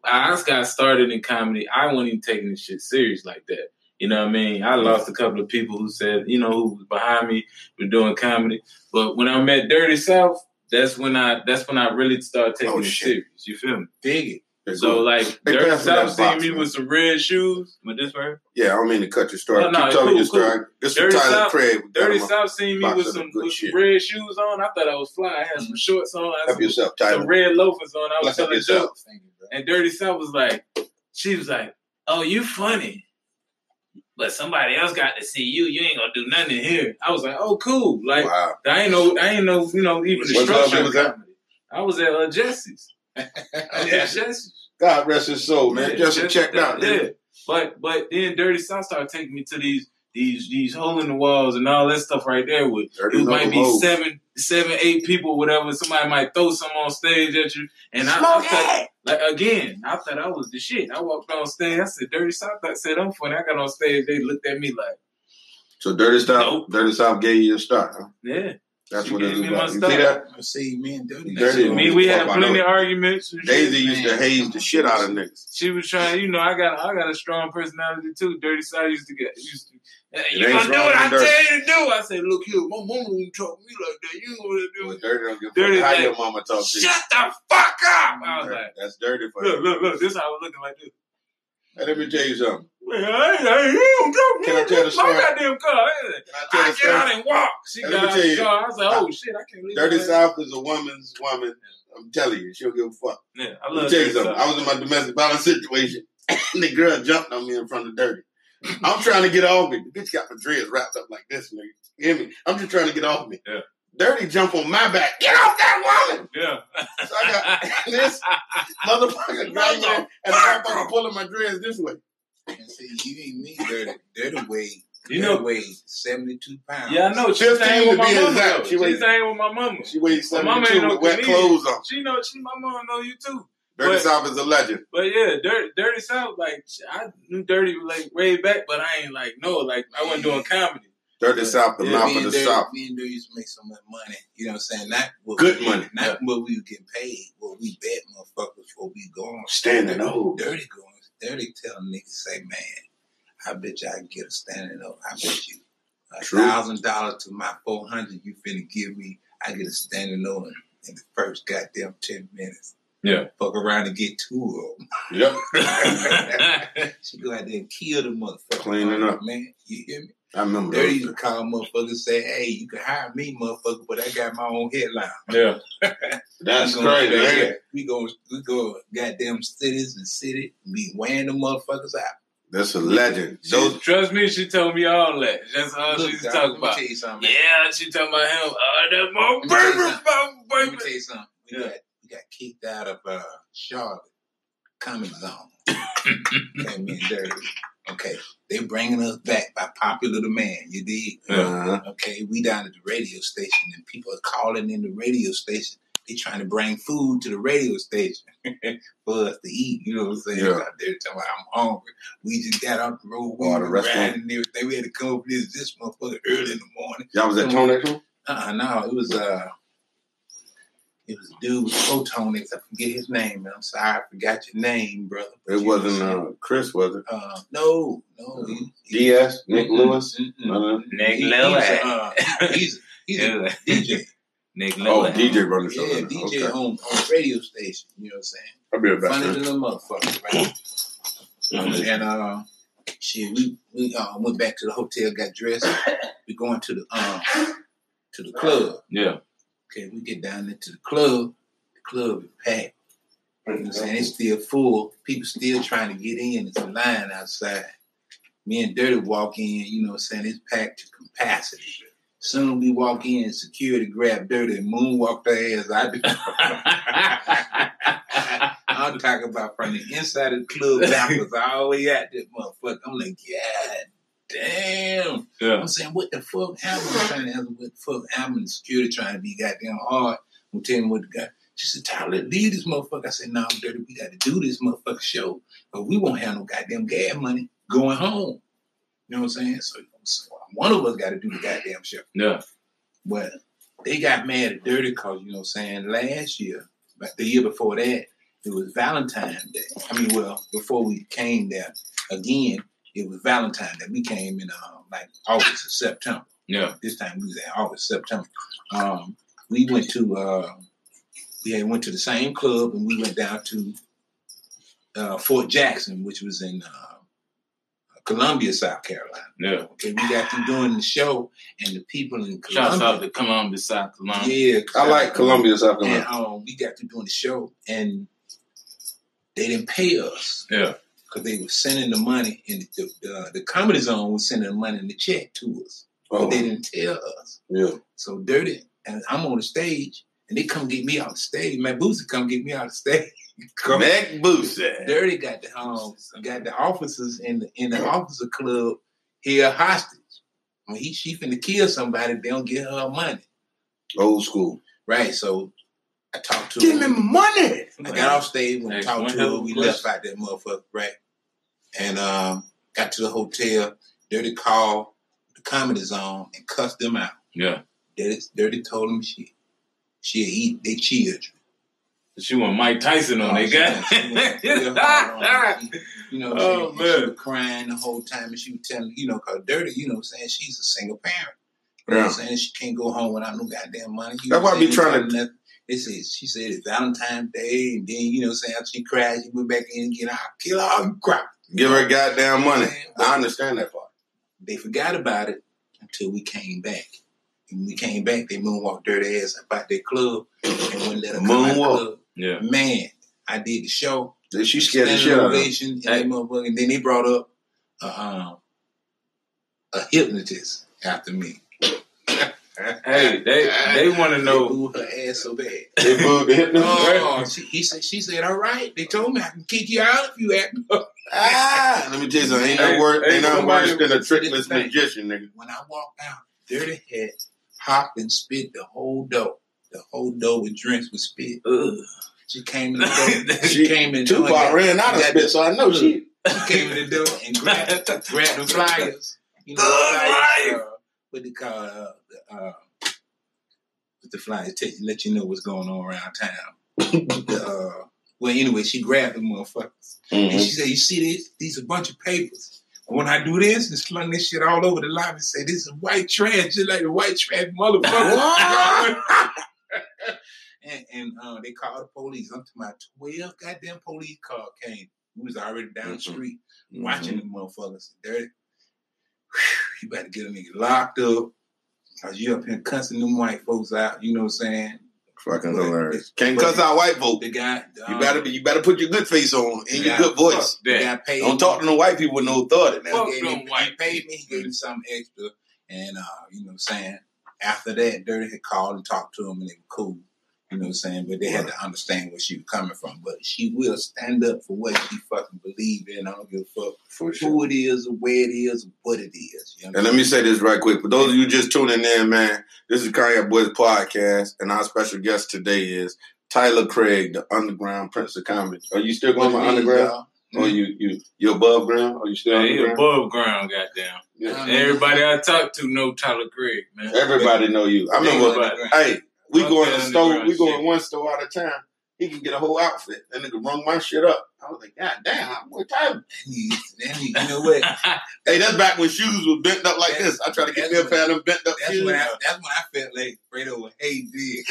I just got started in comedy. I wasn't even taking this shit serious like that. You know what I mean? I lost a couple of people who said, you know, who was behind me were doing comedy. But when I met Dirty South, that's when I that's when I really started taking oh, it shit. serious. You feel me? Dig it. They're so, good. Like, they Dirty South seen box, me man. With some red shoes. With this right? Yeah, I don't mean to cut your story. No, no, Keep telling cool, your story. Cool. This is Tyler Craig. Dirty South seen me with some, with some red shoes on. I thought I was fly. I had mm-hmm. some shorts on. I had some, yourself, some red loafers on. I was Bless telling jokes. And Dirty South was like, she was like, oh, you funny. But somebody else got to see you. You ain't gonna do nothing here. I was like, oh, cool. Like wow. I ain't know, I ain't know, you know, even the structure was that? I was at uh, Jesse's. I was yeah. at Jesse's. God rest his soul, man. Yeah, Jesse checked out. Yeah. But but then Dirty South started taking me to these these these hole in the walls and all that stuff right there with it might be holes. seven seven eight people whatever. Somebody might throw some on stage at you and I, I thought, like again I thought I was the shit. I walked on stage. I said Dirty South. I said I'm funny. I got on stage. They looked at me like. So Dirty South, nope. Dirty South gave you a start. Huh? Yeah. That's she what it was about. You see that? I see me and Dirty. Dirty me, we had plenty of arguments. Daisy used to haze the shit out of niggas. She was trying, you know, I got I got a strong personality too. Dirty South used to get used to hey, you gonna do what I dirty. tell you to do. I said, look here, my mama won't talk to me like that. You know what I do. Dirty don't give a fuck how your mama talk to you. Shut the fuck up. I was like, that's dirty for you. Look, look, look, this is how I was looking like this. Hey, let me tell you something. Well, I, I, you don't Can I tell the story? My goddamn car. Can I, tell I get story? out and walk. She hey, got out the car. I was like, oh, I, shit, I can't leave. Dirty South is a woman's woman. I'm telling you, she'll give a fuck. Yeah, I love Let me tell you something. South. I was in my domestic violence situation, and the girl jumped on me in front of Dirty. I'm trying to get off me. The bitch got my dreads wrapped up like this, nigga. You hear me? I'm just trying to get off me. Yeah. Dirty jump on my back. Get off that woman! Yeah. So I got this motherfucker grabbing and I motherfucker pulling my dreads this way. And see, you ain't me, Dirty. Dirty weigh, you know, weighs seventy-two pounds. Yeah, I know. She fifteen sang with my mama. She, she weighs, sang with my mama. She weighs seventy-two with wet comedian. Clothes on. She know. She, my mama know you too. Dirty but, South is a legend. But yeah, Dirty, Dirty South, like, I knew Dirty like way back, but I ain't like, no, like, I wasn't doing comedy. Dirty but, South, the yeah, mouth of the Dirty, South. Me and Dirty used to make so much money. You know what I'm saying? Not what Good we, money. Not yeah. what we get paid, what we bet motherfuckers, what we go on. Standing old. Dirty going. Dirty tell niggas, say, man, I bet you I can get a standing up. I bet you a thousand dollars to my four hundred you finna give me. I get a standing up in the first goddamn ten minutes. Yeah, fuck around and get two of them. Yep. She go out there and kill the motherfucker. Clean it up, man. You hear me? I remember. Dirty used to call motherfuckers and say, hey, you can hire me, motherfucker, but I got my own headline. Yeah. That's crazy, man. We go, we go goddamn cities and city and be weighing the motherfuckers out. That's a legend. She, Those, trust me, she told me all that. That's all look, she was God, talking about. Let me tell you something, man. Yeah, she talking about him. Oh, that's my baby, my baby. Let me tell you something. We, yeah. got, we got kicked out of uh, Charlotte. Comic Zone. Came in Dirty. Okay, they bringing us back by popular demand. You dig? Uh-huh. Okay, we down at the radio station, and people are calling in the radio station. They trying to bring food to the radio station for us to eat. You know what I'm saying? Yeah. Out there talking about, I'm hungry. We just got off the road, we oh, the restaurant and everything. We had to come up with this this motherfucker early in the morning. Y'all was at Tonic? Uh-uh, no, it was uh, it was a dude with photonics. I forget his name. I'm sorry, I forgot your name, brother. It wasn't uh, Chris, was it? Uh, no, no. He, he, D S, Nick mm-hmm, Lewis, mm-hmm. Uh, Nick he, Lewis. He's, uh, he's, he's a D J. Nick Lewis. Oh, D J running show. Yeah, D J okay. on on radio station. You know what I'm saying? I'll be about funny little motherfucker, right? And uh, shit, we we uh, went back to the hotel, got dressed. We going to the um to the club. Yeah. Okay, we get down into the club. The club is packed. You know what I'm saying? It's still full. People still trying to get in. It's a line outside. Me and Dirty walk in, you know what I'm saying? It's packed to capacity. Soon as we walk in, security grabbed Dirty and moonwalked their ass out the I'm talking about from the inside of the club backwards all the way out this motherfucker. I'm like, God. Damn. Yeah. I'm saying, what the fuck happened? I'm trying to ask what the fuck happened. Security trying to be goddamn hard. I'm telling what the guy. She said, Tyler, leave this motherfucker. I said, no, nah, Dirty, we got to do this motherfucker show. But we won't have no goddamn gas money going home. You know what I'm saying? So, so one of us got to do the goddamn show. Yeah. Well, they got mad at Dirty because, you know what I'm saying, last year, but the year before that, it was Valentine's Day. I mean, well, before we came there again, it was Valentine's Day. We came in uh, like August or September. Yeah. This time we was in August, September. Um, we went to uh, we had went to the same club and we went down to uh, Fort Jackson, which was in uh, Columbia, South Carolina. Yeah. Okay, we got through doing the show and the people in Columbia. Shout out to Columbia, South Carolina. Yeah, I like Columbia, South Carolina. And, um, we got through doing the show and they didn't pay us. Yeah. Because they were sending the money, and the, the the Comedy Zone was sending the money in the check to us, oh. But they didn't tell us. Yeah. So Dirty, and I'm on the stage, and they come get me out the stage. Mac Boosie come get me out the stage. Mac Boosie. Dirty got the um, got the officers in the in the officer club here hostage. when he she finna kill somebody, they don't get her money. Old school. Right. So I talked to Give her. Give me money. I got off stage when I talked to her. We left out that motherfucker, right? And um, got to the hotel. Dirty called the Comedy Zone and cussed them out. Yeah. Dirty, Dirty told them she she'll eat their children. She want Mike Tyson on oh, they guy. You know, oh, she, man. She was crying the whole time, and she was telling me, you know, cause Dirty, you know what I'm saying, she's a single parent. You yeah. know what I'm saying? She can't go home without no goddamn money. You That's why I be trying to... They said, she said it's Valentine's Day, and then, you know what I'm saying, after she cried, she went back in and get out, kill all the crap. Give her goddamn money. But I understand that part. They forgot about it until we came back. When we came back, they moonwalked Dirty ass about their club and wouldn't let her come out the club. Yeah. Man, I did the show. She scared the shit out of her. And then they brought up uh, a hypnotist after me. Hey, they they want to know. They booed her ass so bad. They booed the hypnotist. Oh, she, he said, she said, all right. They told me I can kick you out if you act up. Ah, let me tell you something. Ain't no worse ain't no worse than a trickless magician, nigga. When I walked out, Dirty head hopped and spit the whole dough. The whole dough with drinks was spit. Ugh. She came in the door. She came in the door. Tupac ran out of spit, so I know she. She came in the door and grabbed, grabbed the flyers. You know, flyers. Uh, what they call uh, the, uh, with the flyers? T- let you know what's going on around town. the, uh, well, anyway, she grabbed the motherfuckers, mm-hmm. and she said, "You see this? These are a bunch of papers." When I do this and slung this shit all over the lobby and say, this is white trash, just like the white trash motherfucker. and and uh, they called the police. Up to my twelve goddamn police car came. We was already down the street mm-hmm. watching mm-hmm. the motherfuckers. Dirty. You better get a nigga locked up. Because you up here cussing them white folks out. You know what I'm saying? Fucking but hilarious. Can't cuss out white folk. The guy, um, you better be, you better put your good face on and your good voice. Don't talk to no white people with no authority now. He, gave me, white. he paid me, he gave me something extra. And, uh, you know what I'm saying? After that, Dirty had called and talked to him and they were cool. You know what I'm saying? But they had to understand where she was coming from. But she will stand up for what she fucking believes in. I don't give a fuck for sure. who it is or where it is or what it is. You know what and what let me say this right quick. For those of you just tuning in, man, this is Cognac Boys Podcast, and our special guest today is Tyler Craig, the underground prince of comedy. Are you still going for underground? Y'all? Or you you you above ground? Or you still yeah, underground? He above ground, goddamn. Yeah. Everybody I talk to know Tyler Craig, man. Everybody know you. I remember, hey. We go in the store, we go in one store at a time. He can get a whole outfit. That nigga rung my shit up. I was like, God damn, I'm more tired. You know what? Hey, that's back when shoes was bent up like that's, this. I tried to get me a pair of them bent up that's shoes. When I, that's when I felt like Fredo was hey, dick.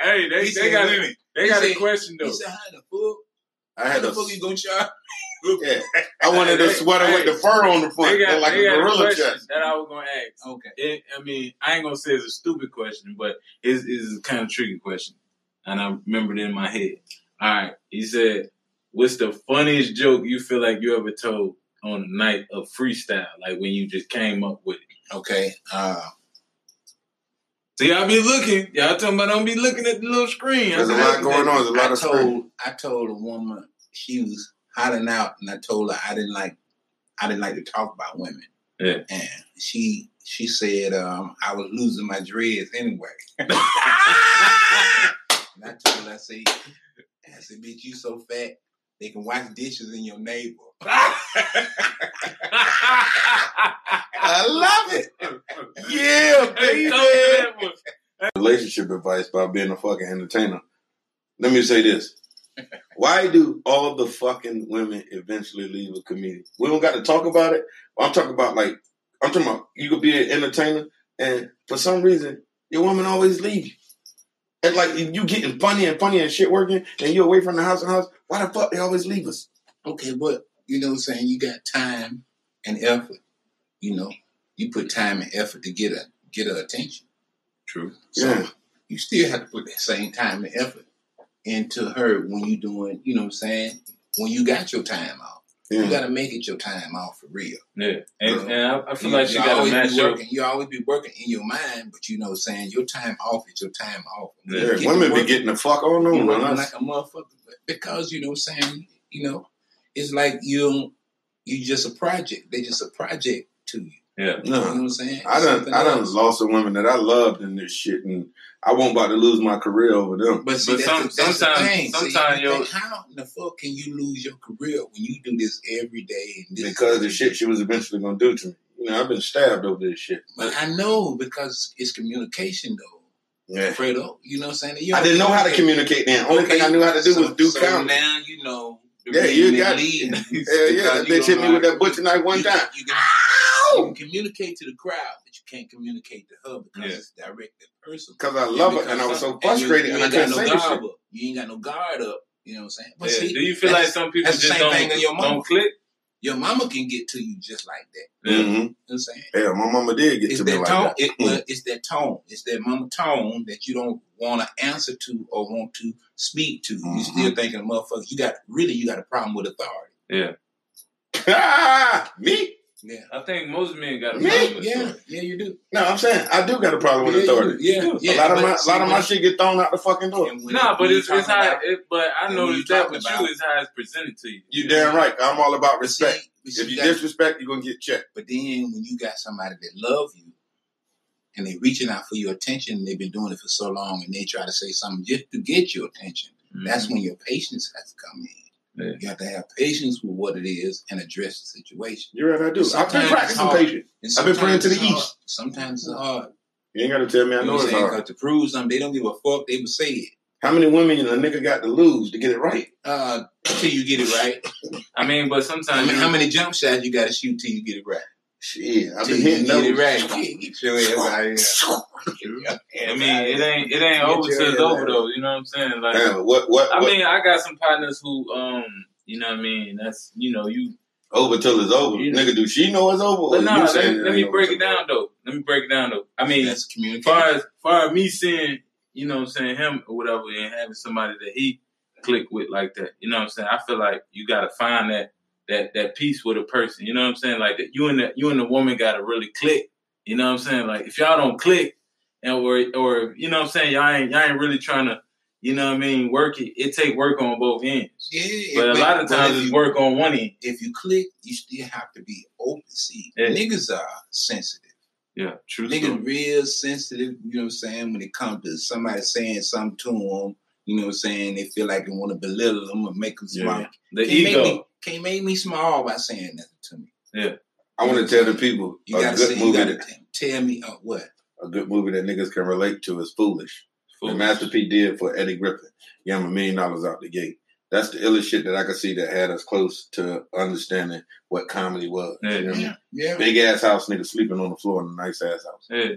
Hey, they, they got a, they got said, a question, though. He said, how the fuck? I had how the fuck you going to charge? Yeah. I wanted a sweater hey, with the fur on the front, got, like a gorilla chest. That I was gonna ask. Okay. It, I mean, I ain't gonna say it's a stupid question, but it's, it's a kind of tricky question, and I remembered it in my head. All right. He said, "What's the funniest joke you feel like you ever told on the night of freestyle? Like when you just came up with it?" Okay. Uh, so y'all be looking. Y'all talking about don't be looking at the little screen. There's a lot going on. There's a lot of screen. I told a woman she was. Out and out, and I told her I didn't like, I didn't like to talk about women. Yeah. And she she said um, I was losing my dreads anyway. And I told her, I said, I said, bitch, you so fat they can wash dishes in your neighbor. I love it. Yeah, baby. Relationship advice by being a fucking entertainer. Let me say this. Why do all the fucking women eventually leave a comedian? We don't got to talk about it. I'm talking about like, I'm talking about you could be an entertainer and for some reason, your woman always leave you. And like you getting funny and funny and shit working and you're away from the house and house. Why the fuck they always leave us? Okay, but you know what I'm saying? You got time and effort. You know, you put time and effort to get a, get her attention. True. So yeah. You still have to put that same time and effort into her when you doing, you know what I'm saying, when you got your time off. Yeah. You got to make it your time off for real. Yeah. And, and I, I feel you, like you, you got to match be working, up. You always be working in your mind, but you know what I'm saying, your time off is your time off. Yeah. You women working, be getting the fuck on them. Like a motherfucker. Because, you know what I'm saying, you know, it's like you, you just a project. They just a project to you. Yeah, no, you know what I'm saying? I done, I done lost a woman that I loved in this shit, and I won't about to lose my career over them. But, see, but that's some, the, that's sometimes, the sometimes, yo, how in the fuck can you lose your career when you do this every day? And this because the shit she was eventually gonna do to me. You know, I've been stabbed over this shit. But I know because it's communication, though. Yeah, Fredo, you know what I'm saying? You I didn't know how to communicate then. Only okay. thing I knew how to do so, was do so comedy. Now you know. Yeah, you got it. Yeah, yeah. That bitch hit me with that butcher knife one time. You can, you can communicate to the crowd, but you can't communicate to her because yeah. it's direct and personal. Because I love yeah, her, and I was so frustrated, and, you, you and I couldn't say this shit. You ain't got no guard up. You know what I'm saying? But yeah. see, do you feel like some people just don't, don't click? Your mama can get to you just like that. Mm-hmm. You know what I'm saying? Yeah, my mama did get it's to me like tone, that. It, well, it's that tone. It's that mama tone that you don't want to answer to or want to speak to. Mm-hmm. You still thinking, motherfucker, you got, really, you got a problem with authority. Yeah. Ah, me? Yeah. I think most men got a me? problem with yeah. authority. Yeah, you do. No, I'm saying, I do got a problem with yeah, authority. Yeah, yeah, yeah. A lot of my, see, lot of my shit get thrown out the fucking door. No, nah, but it's, it's how, about, it, but I noticed that with you is how it's presented to you. You damn right. I'm all about respect. See, if you, you disrespect, you're going to get checked. But then when you got somebody that love you and they reaching out for your attention and they've been doing it for so long and they try to say something just to get your attention, mm-hmm. that's when your patience has to come in. Yeah. You have to have patience with what it is and address the situation. You're right, I do. I've been practicing patience. I've been praying to the east. Sometimes it's hard. You ain't got to tell me I know it's hard. To prove something, they don't give a fuck. They would say it. How many women a nigga got to lose to get it right? Uh, till you get it right. I mean, but sometimes... I mean, how many jump shots you got to shoot till you get it right? Shit, I've been hitting those. Get it right. I mean, it ain't it ain't over till it's over though. You know what I'm saying? Like, damn, what, what, I what? mean, I got some partners who, um, you know what I mean? That's you know you over till it's over. You know, nigga, do she know it's over? But nah, let, let me break it down though. Let me break it down though. I mean, that's communication. Far as far as me seeing, you know, what I'm saying him or whatever, and having somebody that he click with like that. You know what I'm saying? I feel like you gotta find that. That that peace with a person, you know what I'm saying? Like that, you and the you and the woman gotta really click, you know what I'm saying? Like if y'all don't click, and or or you know what I'm saying, y'all ain't y'all ain't really trying to, you know what I mean? Work it. It take work on both ends. Yeah, but a lot of times it's work on one end. If you click, you still have to be open. See, yeah. niggas are sensitive. Yeah, true. Niggas story. real sensitive. You know what I'm saying? When it comes to somebody saying something to them, you know what I'm saying? They feel like they want to belittle them or make them smile. Yeah. The Can't ego. Can't make me small by saying nothing to me. Yeah. I want to tell the people you a good movie that... Tell me uh, what? A good movie that niggas can relate to is Foolish. Foolish. The Master P did for Eddie Griffin. Yeah, I'm a million dollars out the gate. That's the illest shit that I could see that had us close to understanding what comedy was. Yeah. You know? yeah. yeah. Big-ass house niggas sleeping on the floor in a nice-ass house. Yeah.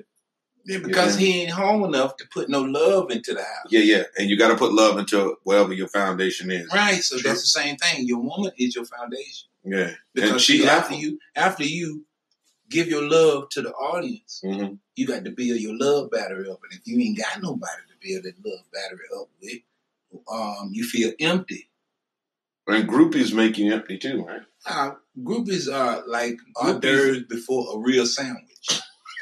Yeah, because yeah. he ain't home enough to put no love into the house. Yeah, yeah. And you got to put love into whatever your foundation is. Right. So True. That's the same thing. Your woman is your foundation. Yeah. Because and she, she after you after you give your love to the audience, mm-hmm. you got to build your love battery up. And if you ain't got nobody to build that love battery up with, um, you feel empty. And groupies make you empty too, right? Uh, groupies are like hors d'oeuvres before a real sandwich.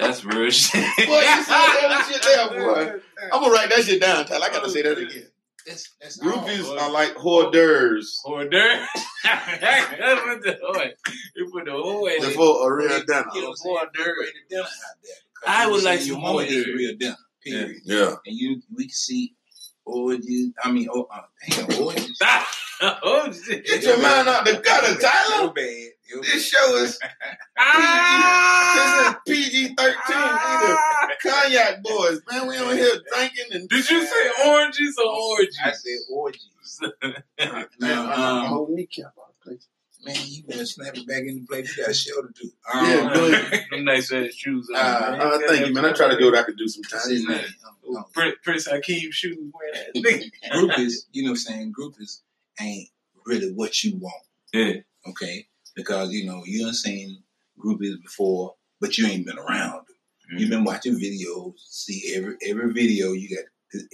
That's real shit. Boy, you said that shit there, boy. I'm going to write that shit down, Tyler. I got to say that again. That's, that's Groupies all, are like hors d'oeuvres. Hors d'oeuvres? That's what the hors You put the hors d'oeuvres. Before a real dinner. Before a dinner. I would like some hors d'oeuvres. Real dinner, period. Yeah. yeah. And you, we can see orgies. I mean, oh, uh, hang on, orgies. Oh, shit. Get your mind out the gutter, Tyler. You're bad. This show is ah! P G thirteen ah! either. Cognac Boys, man, we on here drinking and... Did you say oranges or orgies? I said orgies. Man, I'm holding me cap out of place. Man, you better snap it back in the place. You got a show to do. Um, yeah, go ahead. Them nice ass shoes on. Uh, uh, thank you, man. I try to do what I can do sometimes. Man. Um, um, Prince Hakeem shoes. Groupies, you know what I'm saying? Groupies ain't really what you want. Yeah. Okay? Because, you know, you done seen groupies before, but you ain't been around them. Mm-hmm. You've been watching videos, see every every video you got,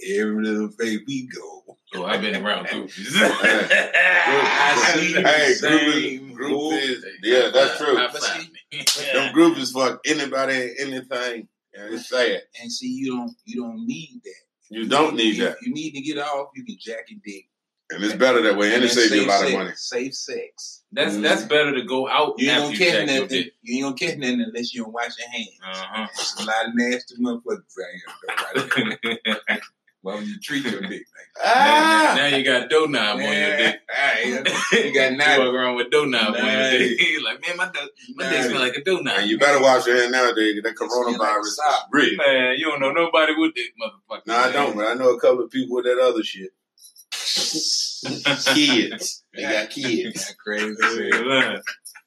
every little place we go. Oh, I've been around groupies. I see hey, groupies, groupies. Yeah, that's true. Them groupies fuck anybody, anything. Yeah, it's sad. And see, you don't, you don't need that. You, you don't need, need that. You, you need to get off. You can jack your dick. And it's better that way, and, and it saves you a lot sex. of money. Save sex. That's mm-hmm. that's better to go out. You ain't gonna catch nothing. You ain't gonna catch nothing unless you don't wash your hands. Uh-huh. There's a lot of nasty motherfuckers out here. Right. Why would you treat your dick like that? Ah! Now, now you got a dough knob yeah. on your dick. Right. You got knob. You walk around with dough knob nah. on your dick. You're like, man, my, do- my nah. dick smell like a dough knob. You better wash your hands nowadays. That coronavirus like is real. Man, you don't know nobody with this motherfucker. No, nah, I don't, but I know a couple of people with that other shit. Kids. They got kids. That's crazy. Yeah,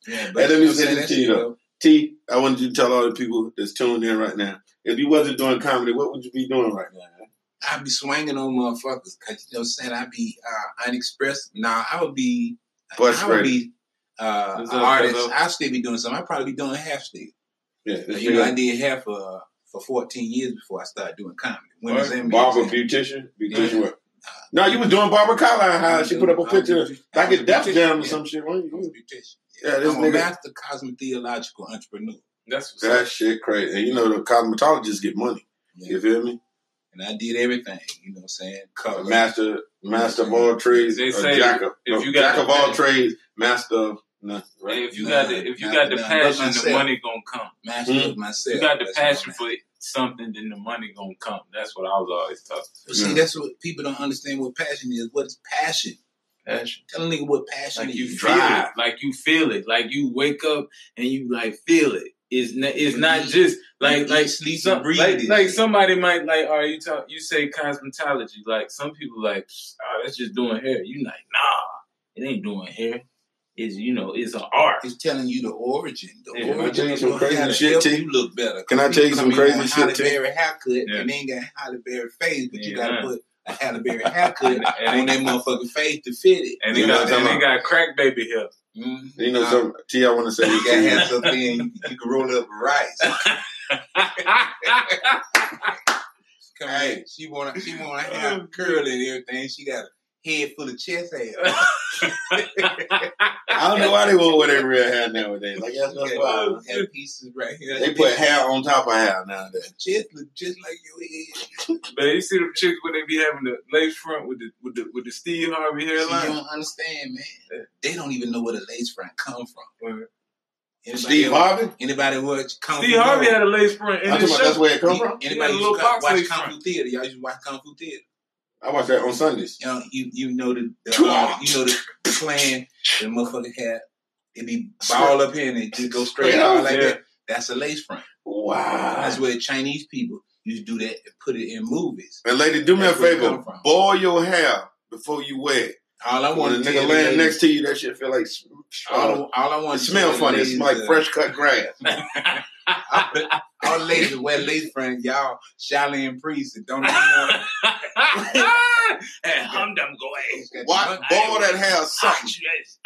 yeah, but hey, let me say this to you, though. T, I wanted you to tell all the people that's tuned in right now, if you wasn't doing comedy, what would you be doing right now? I'd be swinging on motherfuckers, because, you know what I'm saying, I'd be uh, unexpressed. Nah, I would be, I would be uh, an artist. I'd still be doing something. I'd probably be doing half still. Yeah, you really know, I did half uh, for fourteen years before I started doing comedy. Right. Barber, beautician? Beautician yeah. what? Uh, no, you was doing Barbara Collins. How she put up a picture like a Def Jam or some shit. Right? Yeah, this I'm nigga. A master cosmo-theological entrepreneur. That's what's that up. Shit crazy. And you know the cosmetologists get money. Yeah. You feel me? And I did everything. You know what I'm saying? Color. Master, master of all trades. They say jack of, if you got jack of all trades, master of nothing. Right? Hey, if you nah, got the if you nah, got the nah, passion, nah, the money gonna come. Master mm-hmm. of myself. You got the that's passion for it. Something, then the money gonna come. That's what I was always taught. But see, that's what people don't understand. What passion is? What is passion? Passion. Tell a nigga what passion like is. You drive, it. Like you feel it, like you wake up and you like feel it. It's not, it's not just like like sleep some, like, like somebody might like. All right, you talk. You say cosmetology. Like some people like, oh, that's just doing hair. You like, nah, it ain't doing hair. Is you know, it's an art. It's telling you the origin. The yeah, origin. Can I tell you some crazy shit? T? You look better. Can I tell you some crazy shit? Halle Berry haircut, yeah. and they ain't got Halle Berry face, but yeah, you gotta nah. put a Halle Berry haircut on that motherfucking face to fit it. And you know, know and they got crack baby here. Mm-hmm. You know, so T, I want to say you gotta have something. You, you can roll up rice. Come hey, in. she wanna, she wanna have curly and everything. She got a head full of chest hair. I don't know why they won't wear their real hair nowadays. Like that's not why. They have pieces right here. They put hair on top of hair nowadays. Chest look just like your head. Man, you see them chicks when they be having the lace front with the with the with the Steve Harvey hairline. You don't understand, man. They don't even know where the lace front come from. Anybody Steve Harvey? Watch, anybody watch Kung Fu? Steve Harvey had a lace front. I'm talking about that's where it come he, from. Anybody used to watch Kung Fu Theater? Y'all used to watch Kung Fu Theater. I watch that on Sundays. You know, you, you know the, the uh, you know the plan. The motherfucker had it be ball up here and it just go straight yeah, out like yeah. that. That's a lace front. Wow, that's where the Chinese people used to do that and put it in movies. And lady, do that's me a favor. Boil your hair before you wear it. All I want when to a nigga laying lady, next to you, that shit feel like all, all I want. It smell funny. It's like uh, fresh cut grass. All the ladies, wet ladies, friend, y'all, Shaolin priests, and don't even know. And hum them go away. What? Ball that hair something.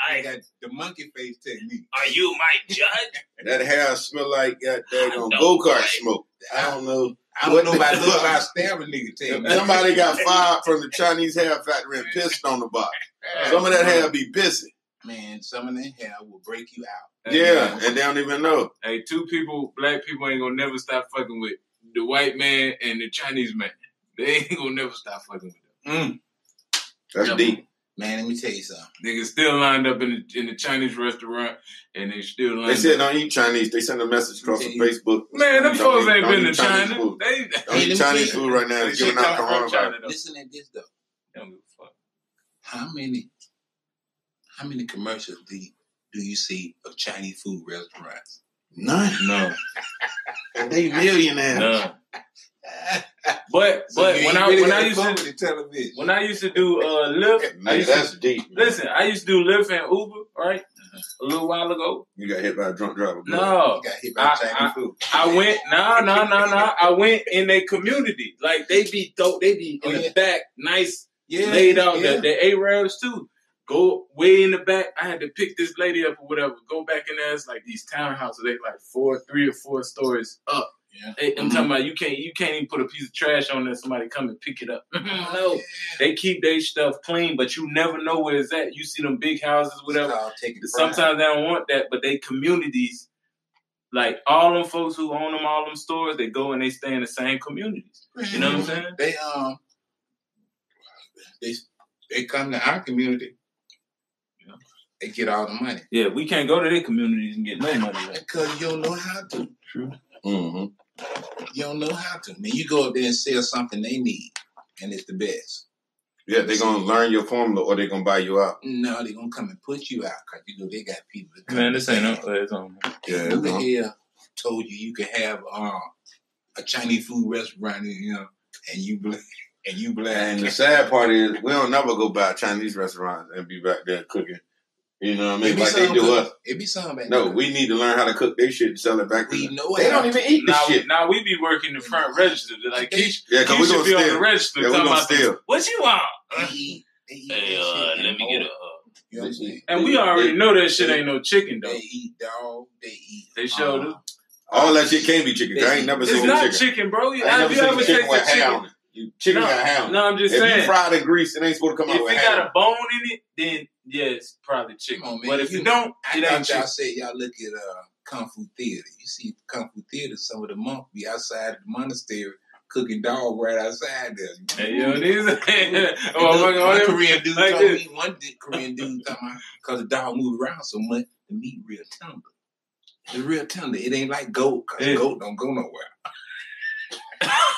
I, I, I got the monkey face technique. Are you my judge? That hair smell like that daggone go-kart smoke. I don't know. I don't know about little about stabbing nigga tell. Somebody got fired from the Chinese hair factory and pissed on the box. Some of that hair be pissing. Man, some of that hair will break you out. That's yeah, and they don't even know. Hey, two people, black people ain't gonna never stop fucking with the white man and the Chinese man. They ain't gonna never stop fucking with them. Mm. That's never. Deep. Man, let me tell you something. Niggas still lined up in the, in the Chinese restaurant, and they still lined up. They said don't eat Chinese. They sent a message across the Facebook. Man, them folks ain't been to China. Food. They don't hey, eat Chinese food right now. They're giving out coronavirus. Listen at this, though. They don't give a fuck. How many, how many commercials do you, do you see of Chinese food restaurants? None. No. They millionaires. No. But so but when I really when I used to television. when I used to do uh, Lyft, man, I used that's to, deep. Man. Listen, I used to do Lyft and Uber, right? Uh-huh. A little while ago, you got hit by a drunk driver. Boy. No, you got hit by Chinese I, food. I, I went no no no no. I went in their community, like they be dope. They be in oh, the yeah. back, nice, yeah, laid out. Yeah. The, the Arabs too. Go way in the back. I had to pick this lady up or whatever. Go back in there. It's like these townhouses. They like four, three or four stories up. Yeah. They, I'm mm-hmm. talking about you can't you can't even put a piece of trash on there. Somebody come and pick it up. No, yeah. They keep their stuff clean, but you never know where it's at. You see them big houses, whatever. Sometimes pride. They don't want that, but they communities, like all them folks who own them, all them stores, they go and they stay in the same communities. You know what I'm saying? They um, they they come to our community, you know, they get all the money. Yeah, we can't go to their communities and get no money. Because you don't know how to. True. Mm-hmm. You don't know how to. I mean, you go up there and sell something they need, and it's the best. Yeah, they're going to learn your formula or they're going to buy you out. No, they're going to come and put you out because you know they got people. That come man, this ain't no place on. Yeah, who the hell told you you could have uh, a Chinese food restaurant, you know, and you black? And you black. And the sad part is we don't never go by Chinese restaurants and be back there cooking. You know what I mean? Like they do good. Us. It be something back No, there. We need to learn how to cook their shit and sell it back to them. They don't even eat this now, shit. Now we be working the front register. Like, they, Keish, yeah, because we going to steal. On the register yeah, talking about steal. This, what you want? They eat, they eat hey, uh, let me get a... Uh, you know what I'm and they, we already they, know that shit they, ain't no chicken, though. They eat dog. They eat... They sure uh, do. All that shit can be chicken. I ain't never seen chicken. It's not chicken, bro. You ever take the chicken? You chicken no, got ham. No, I'm just if saying. If you fried and grease, it ain't supposed to come out with ham. If it got a bone in it, then yeah, it's probably chicken. On, but if you, you don't, I it ain't y'all chicken. Said y'all look at uh, Kung Fu Theater. You see Kung Fu Theater, some of the monks be outside the monastery cooking dog right outside there. Hey, yo, these are... One Korean dude told me, one Korean dude talking about, because the dog moved around so much, the meat real tender. It's real tender. It ain't like goat, because yeah. Goat don't go nowhere.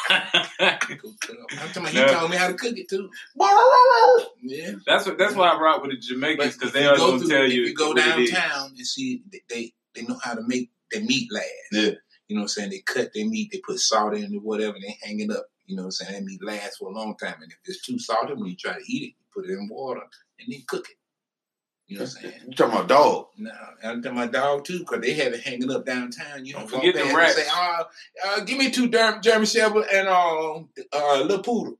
I'm talking about he yeah. told me how to cook it too. Yeah, that's what. That's why I rock with the Jamaicans because they always gonna through, tell you. If you go downtown and see they they know how to make their meat last. Yeah, you know what I'm saying. They cut their meat, they put salt in it, whatever, and they hang it up. You know what I'm saying. That meat lasts for a long time, and if it's too salty when you try to eat it, you put it in water and then cook it. You know what I'm saying. You talking about dog? No, I'm talking about dog too because they have it hanging up downtown. You don't forget the rats. Say, oh, uh, give me two German Shepherd and uh, uh, little poodle.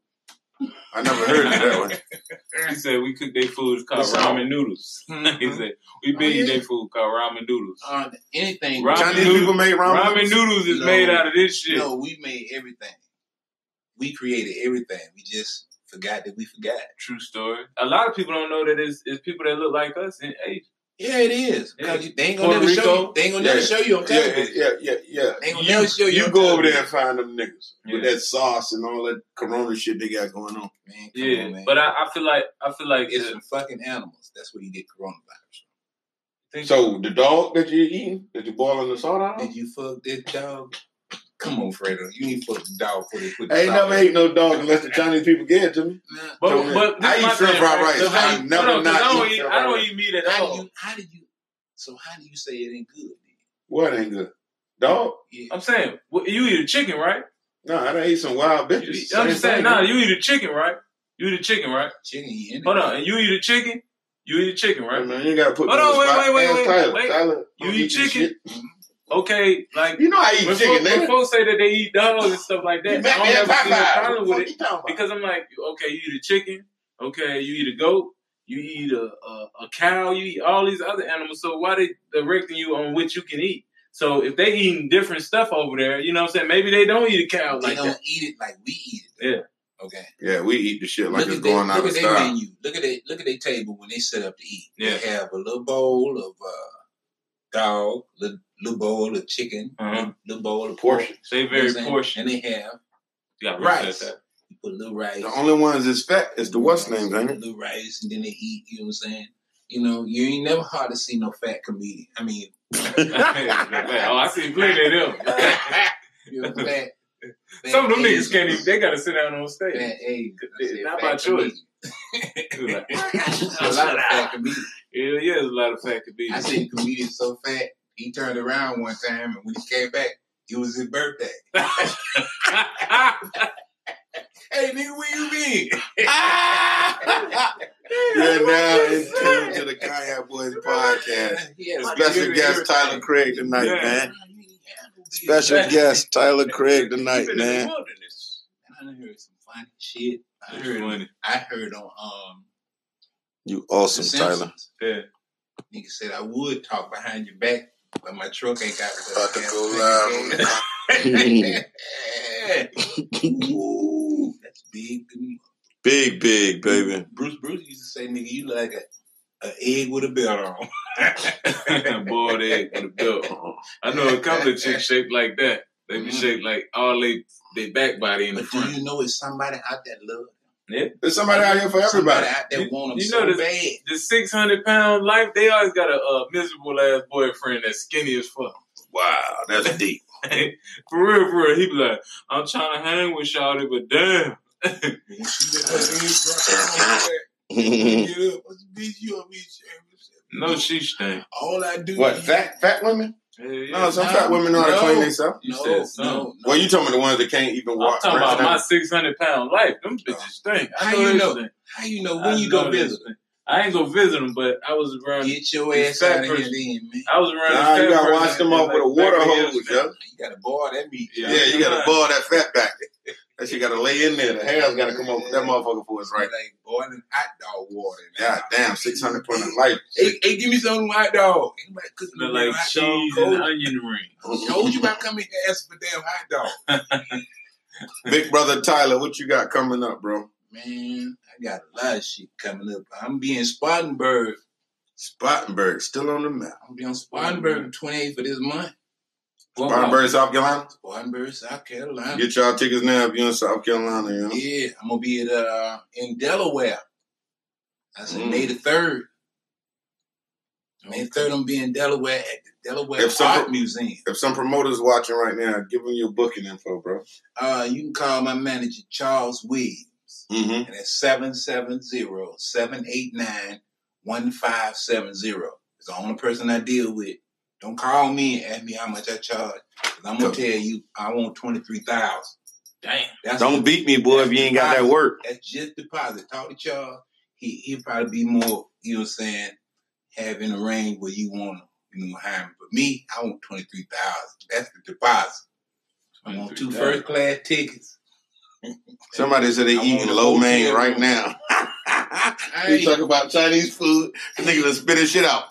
I never heard of that one. He said we cook their food it's called ramen noodles. Mm-hmm. He said we been eating oh, yeah. their food called ramen noodles. Uh, anything ramen Chinese noodles, people made ramen, ramen noodles? noodles is no, made out of this shit. No, we made everything. We created everything. We just forgot that we forgot. True story. A lot of people don't know that it's, it's people that look like us in Asia. Yeah, it is. Yeah. They ain't gonna never show you. They ain't gonna yeah. never show you on television. Yeah, yeah, yeah. yeah. They ain't gonna you, never show you. You go over there and find them niggas yeah. with that sauce and all that Corona shit they got going on. Man, yeah, on, man. But I, I feel like I feel like it's the fucking animals. That's where you get coronavirus. So the dog that you're eating, that you boiling the salt out of? Did you fuck this dog? Come on, Fredo. You ain't put the dog for this. I ain't never ate no dog unless the Chinese people gave it to me. Nah. But, so, but I eat shrimp fried rice. I never not eat. I don't eat meat at how all. Do you, how do you? So how do you say it ain't good? What ain't good? Dog. Yeah. I'm saying well, you eat a chicken, right? No, I don't eat some wild bitches. I'm just saying. No, you eat a chicken, right? You eat a chicken, right? Chicken. You Hold on, and you eat a chicken. You eat a chicken, right? Hey, man, you gotta put. Hold on, wait, wait, wait, Tyler, wait. Tyler, you eat chicken. Okay, like you know, I eat chicken. When folks say that they eat dogs and stuff like that, I don't have a problem with it because I'm like, okay, you eat a chicken, okay, you eat a goat, you eat a, a, a cow, you eat all these other animals. So why they directing you on what you can eat? So if they eating different stuff over there, you know what I'm saying? Maybe they don't eat a cow. They like don't that. eat it like we eat it. Though. Yeah. Okay. Yeah, we eat the shit like look it's they, going out of style. Look at their menu. Look at they, look at their table when they set up to eat. Yeah. They have a little bowl of uh, dog. Little Little bowl of chicken, uh-huh. little bowl of pork. They very portion, and they have you got rice. That. You put a little rice. The only ones that's fat is the what's names, ain't it? Little rice, and then they eat. You know what I'm saying? You know, you ain't never hard to see no fat comedian. I mean, oh, I see plenty of them. You know, fat, fat some of them niggas can't even. They gotta sit down on stage. Fat eggs, not by choice. Like, a lot of fat comedians. Yeah, yeah, there's a lot of fat comedians. I seen comedians so fat. He turned around one time, and when he came back, it was his birthday. Hey, nigga, where you been? Ah! You're now in tune to the Cognac Boys Podcast. Special guest Tyler Craig tonight, yeah. man. Special guest Tyler Craig tonight, man. I heard some funny shit. I heard, I heard on um. You awesome, Tyler. Yeah. Nigga said I would talk behind your back. But my truck ain't got about to go live. That's big, big, big, baby. Bruce, Bruce used to say, "Nigga, you like a, a egg with a belt on, boiled egg with a belt on." I know a couple of chicks shaped like that. They be mm-hmm. shaped like all they they back body in but the front. Do you know it's somebody out there love them? Yeah. There's somebody out here for everybody. Somebody out there want them you know, so the, bad. The six hundred pound life, they always got a uh, miserable ass boyfriend that's skinny as fuck. Wow, that's deep. For real, for real. He be like, I'm trying to hang with Shawty, but damn. No, she stank. All I do. What, fat, fat women? Yeah, yeah. No, some no, fat women know how to clean themselves. You no, said some. No, no. Well, you talking about the ones that can't even walk. I'm talking about down. My six hundred pound life. Them bitches no. stink. I how know you know? Thing. How you know when I you go visit them? I ain't go visit them, but I was around. Get your ass out of here, then, man. I was around. Nah, you gotta wash them off with a water hose, yo. You gotta boil that meat. Yeah, yeah you gotta boil that fat back. That shit gotta lay in there. The hair's gotta come up with that motherfucker for us, right? Like boiling hot dog water. God damn, six hundred pound of life. Hey, hey, give me some hot dog. Anybody cooking no like hot cheese dog and onion ring? I told you about coming here asking for damn hot dog. Big brother Tyler, what you got coming up, bro? Man, I got a lot of shit coming up. I'm being Spartanburg. Spartanburg, still on the map. I'm being Spartanburg the twenty-eighth of this month. Spartanburg, South Carolina? Spartanburg, South Carolina. Get y'all tickets now if you're in South Carolina. You know? Yeah, I'm going to be at, uh, in Delaware. I said mm. May the third. May the third, I'm being in Delaware at the Delaware if Art some, Museum. If some promoter's watching right now, give them your booking info, bro. Uh, you can call my manager, Charles Weed. Mm-hmm. And it's seven seven zero, seven eight nine, one five seven zero. It's the only person I deal with. Don't call me and ask me how much I charge. Cause I'm going to tell you, I want twenty-three thousand dollars. Damn. That's Don't what, beat me, boy, if you ain't deposit. Got that work. That's just deposit. Talk to Charles. He, he'll probably be more, you know what I'm saying, having a range where you want to you know, hire me. But me, I want twenty-three thousand dollars. That's the deposit. I want two first-class tickets. Somebody said they eating lo mein right now. We talk about Chinese food. I think it'll spit his shit out.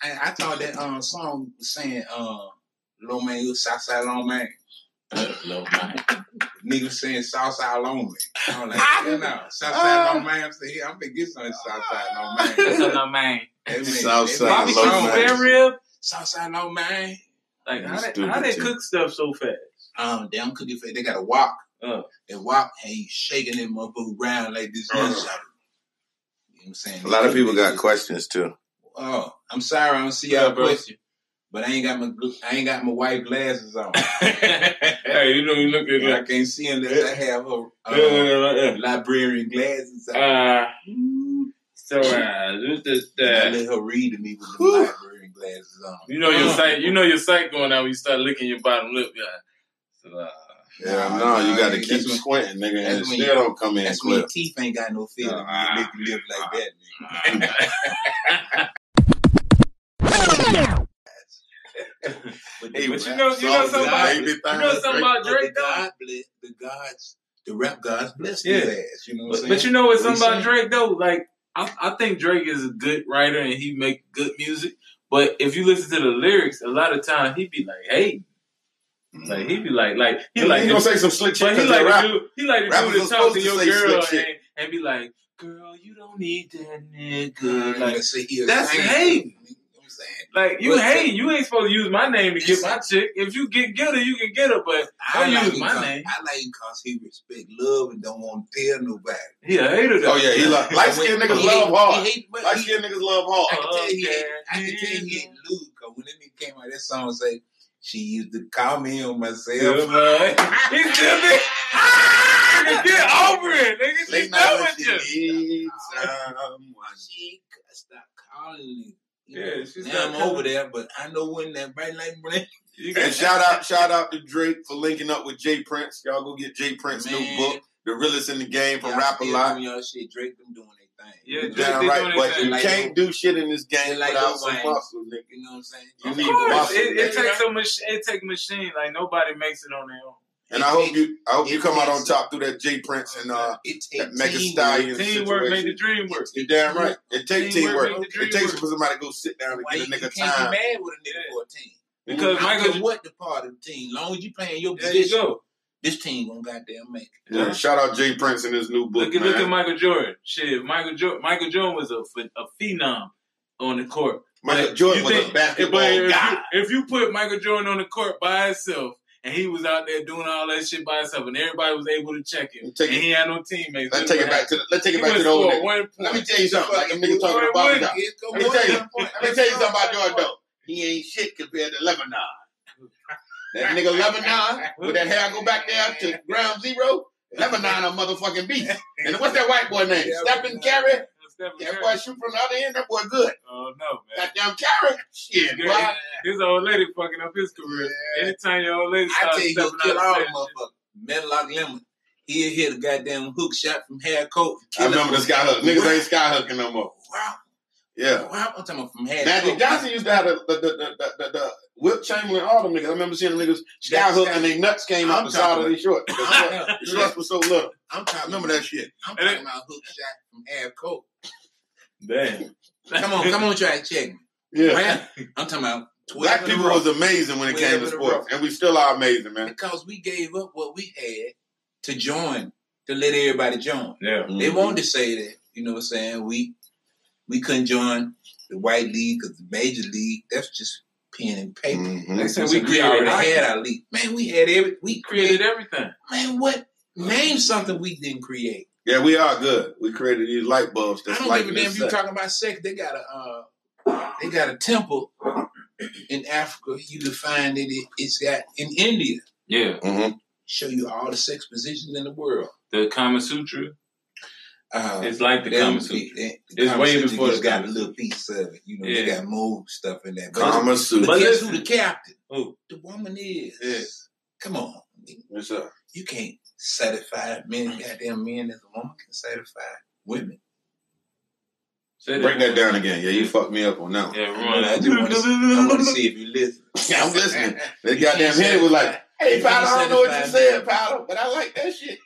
I, I thought that um, song was saying uh, lo mein, Southside lo mein. Uh, lo mein. Niggas saying Southside lo mein. I'm like, yeah, no, Southside uh, lo mein. I'm saying, yeah, I'm gonna get some Southside lo mein. That's a lo mein. Southside lo mein. Spare rib. Southside lo mein. Like how they, how they cook stuff so fast? Um, they don't cook it fast. They got a wok. Uh, and wop, and he's shaking him up around like this. Uh, you know what I'm saying? A lot of people got questions too. Oh, I'm sorry, I don't see y'all question, but I ain't got my I ain't got my white glasses on. Hey, you know you look at that. I can't see unless I have her um, yeah, yeah, yeah. librarian glasses on. Uh, so uh, this, uh, I let her read to me with the librarian glasses on. You know your sight. You know your sight going out when you start licking your bottom lip, yeah. So, uh, Yeah, no, no, no, you got to keep squinting, nigga, and it still don't come in clear. Your teeth ain't got no feeling. Uh, you make you live like that, nigga. But hey, but you know, you know something about, you know something about Drake, though? The gods, the rap gods bless his ass, you know what I'm saying? But you know what's something about Drake, though? Like, I, I think Drake is a good writer, and he make good music, but if you listen to the lyrics, a lot of times he be like, hey, like he be like, like he, he like he gonna say some slick shit. He like rap, to do, he like to do the talk to your girl and, and be like, girl, you don't need that nigga. Like that's hating. Like you hate, you ain't supposed to use my name to get my chick. If you get guilty, you can get her, but I don't use my name. I like him because he respect love and don't want to tell nobody. He a hater though. Oh yeah, he like light skinned niggas love hard. Light skinned niggas love hard. I can tell he, I can tell he ain't lose because when that nigga came out, that song say. She used to call me on myself. Yeah, he still be, ah, get over it, nigga. She done with you. She stopped calling me. Yeah, she now I'm coming. Over there, but I know when that bright light brings. And shout out, shout out to Drake for linking up with Jay Prince. Y'all go get Jay Prince's new book, The Realest in the Game from Rap a Lot. Y'all shit, Drake them doing it. Thing. Yeah, Drake, down right, but thing. You like can't those, do shit in this game like without some muscle, nigga. You know what I'm saying? You of need muscle. It, it takes a machine. It takes machine. Like nobody makes it on their own. And it I hope takes, you, I hope you come out on top through that Jay Prince and uh, it that Mega Stallion situation. Teamwork made the dream work. You're damn right. It takes teamwork. Teamwork. It takes for somebody to go sit down and why give you, a nigga you can't time. Be mad with a nigga for a team because I don't care what the part of the team, long as you playing your position. This team won't goddamn make it. Yeah, shout out Jay Prince in his new book. Look at man. Look at Michael Jordan. Shit, Michael Jordan. Michael Jordan was a a phenom on the court. Michael like, Jordan was think, a basketball if, guy. If you, if you put Michael Jordan on the court by himself and he was out there doing all that shit by himself, and everybody was able to check him. And it, he had no teammates. Let's take it back to the, let's take it back to the old nigga. Let me tell you something. Like a nigga talking about Jordan. Let me tell you. Let me tell you something about Jordan though. He ain't shit compared to Lebanon. That nigga Lebanon with that hair go back there to ground zero. Lebanon a motherfucking beast. And what's that white boy name? Yeah, Stephen Curry. That boy shoot from the other end. That boy good. Oh no, man. Goddamn Curry. Shit, boy. This old lady fucking up his career. Yeah. Anytime your old lady starts stepping out, I tell you, he'll kill all motherfuckers. Medlock Lemon. He'll hit a goddamn hook shot from Harry Coke. I remember the sky hook. Niggas ain't sky hooking no more. Wow. Yeah. Wow. I'm talking about from Harry. Magic Johnson used to have the the the the the. the Whip Chamberlain, all them niggas. I remember seeing the niggas sky hook and they nuts came out the side of their shorts. The shorts was so little. I'm talking. Remember that shit. I'm talking about hook shot from Ab Coke. Damn. Come on, come on, try to check me. Yeah. I'm talking about black people was amazing when it came to sports, and we still are amazing, man. Because we gave up what we had to join, to let everybody join. Yeah. Mm-hmm. They wanted to say that, you know what I'm saying? We we couldn't join the white league because the major league. That's just pen and paper. Mm-hmm. They said we, we already had our league. Man, we had every. We created everything. Man, what? Name something we didn't create. Yeah, we are good. We created these light bulbs. That's I don't give a damn if you're talking about sex. They got a, uh, they got a temple in Africa. You can find it. it it's got in India. Yeah. Mm-hmm. Show you all the sex positions in the world. The Kama Sutra. Uh, it's like the Kama Sutra. They, the it's Kama way Sutra before the got a little piece of it. You know, yeah. They got more stuff in that. Kama Sutra. But guess who the captain? Who? The woman is. Yes. Come on. Yes, sir. You can't satisfy men, goddamn men, as a woman can satisfy women. Break that, that down again. Yeah, you fucked me up on that one. Yeah, right. I just want to, I want to see if you listen. Yeah, I'm listening. That goddamn head was like, hey, Powder, I don't know what you said, Powder, but I like that shit.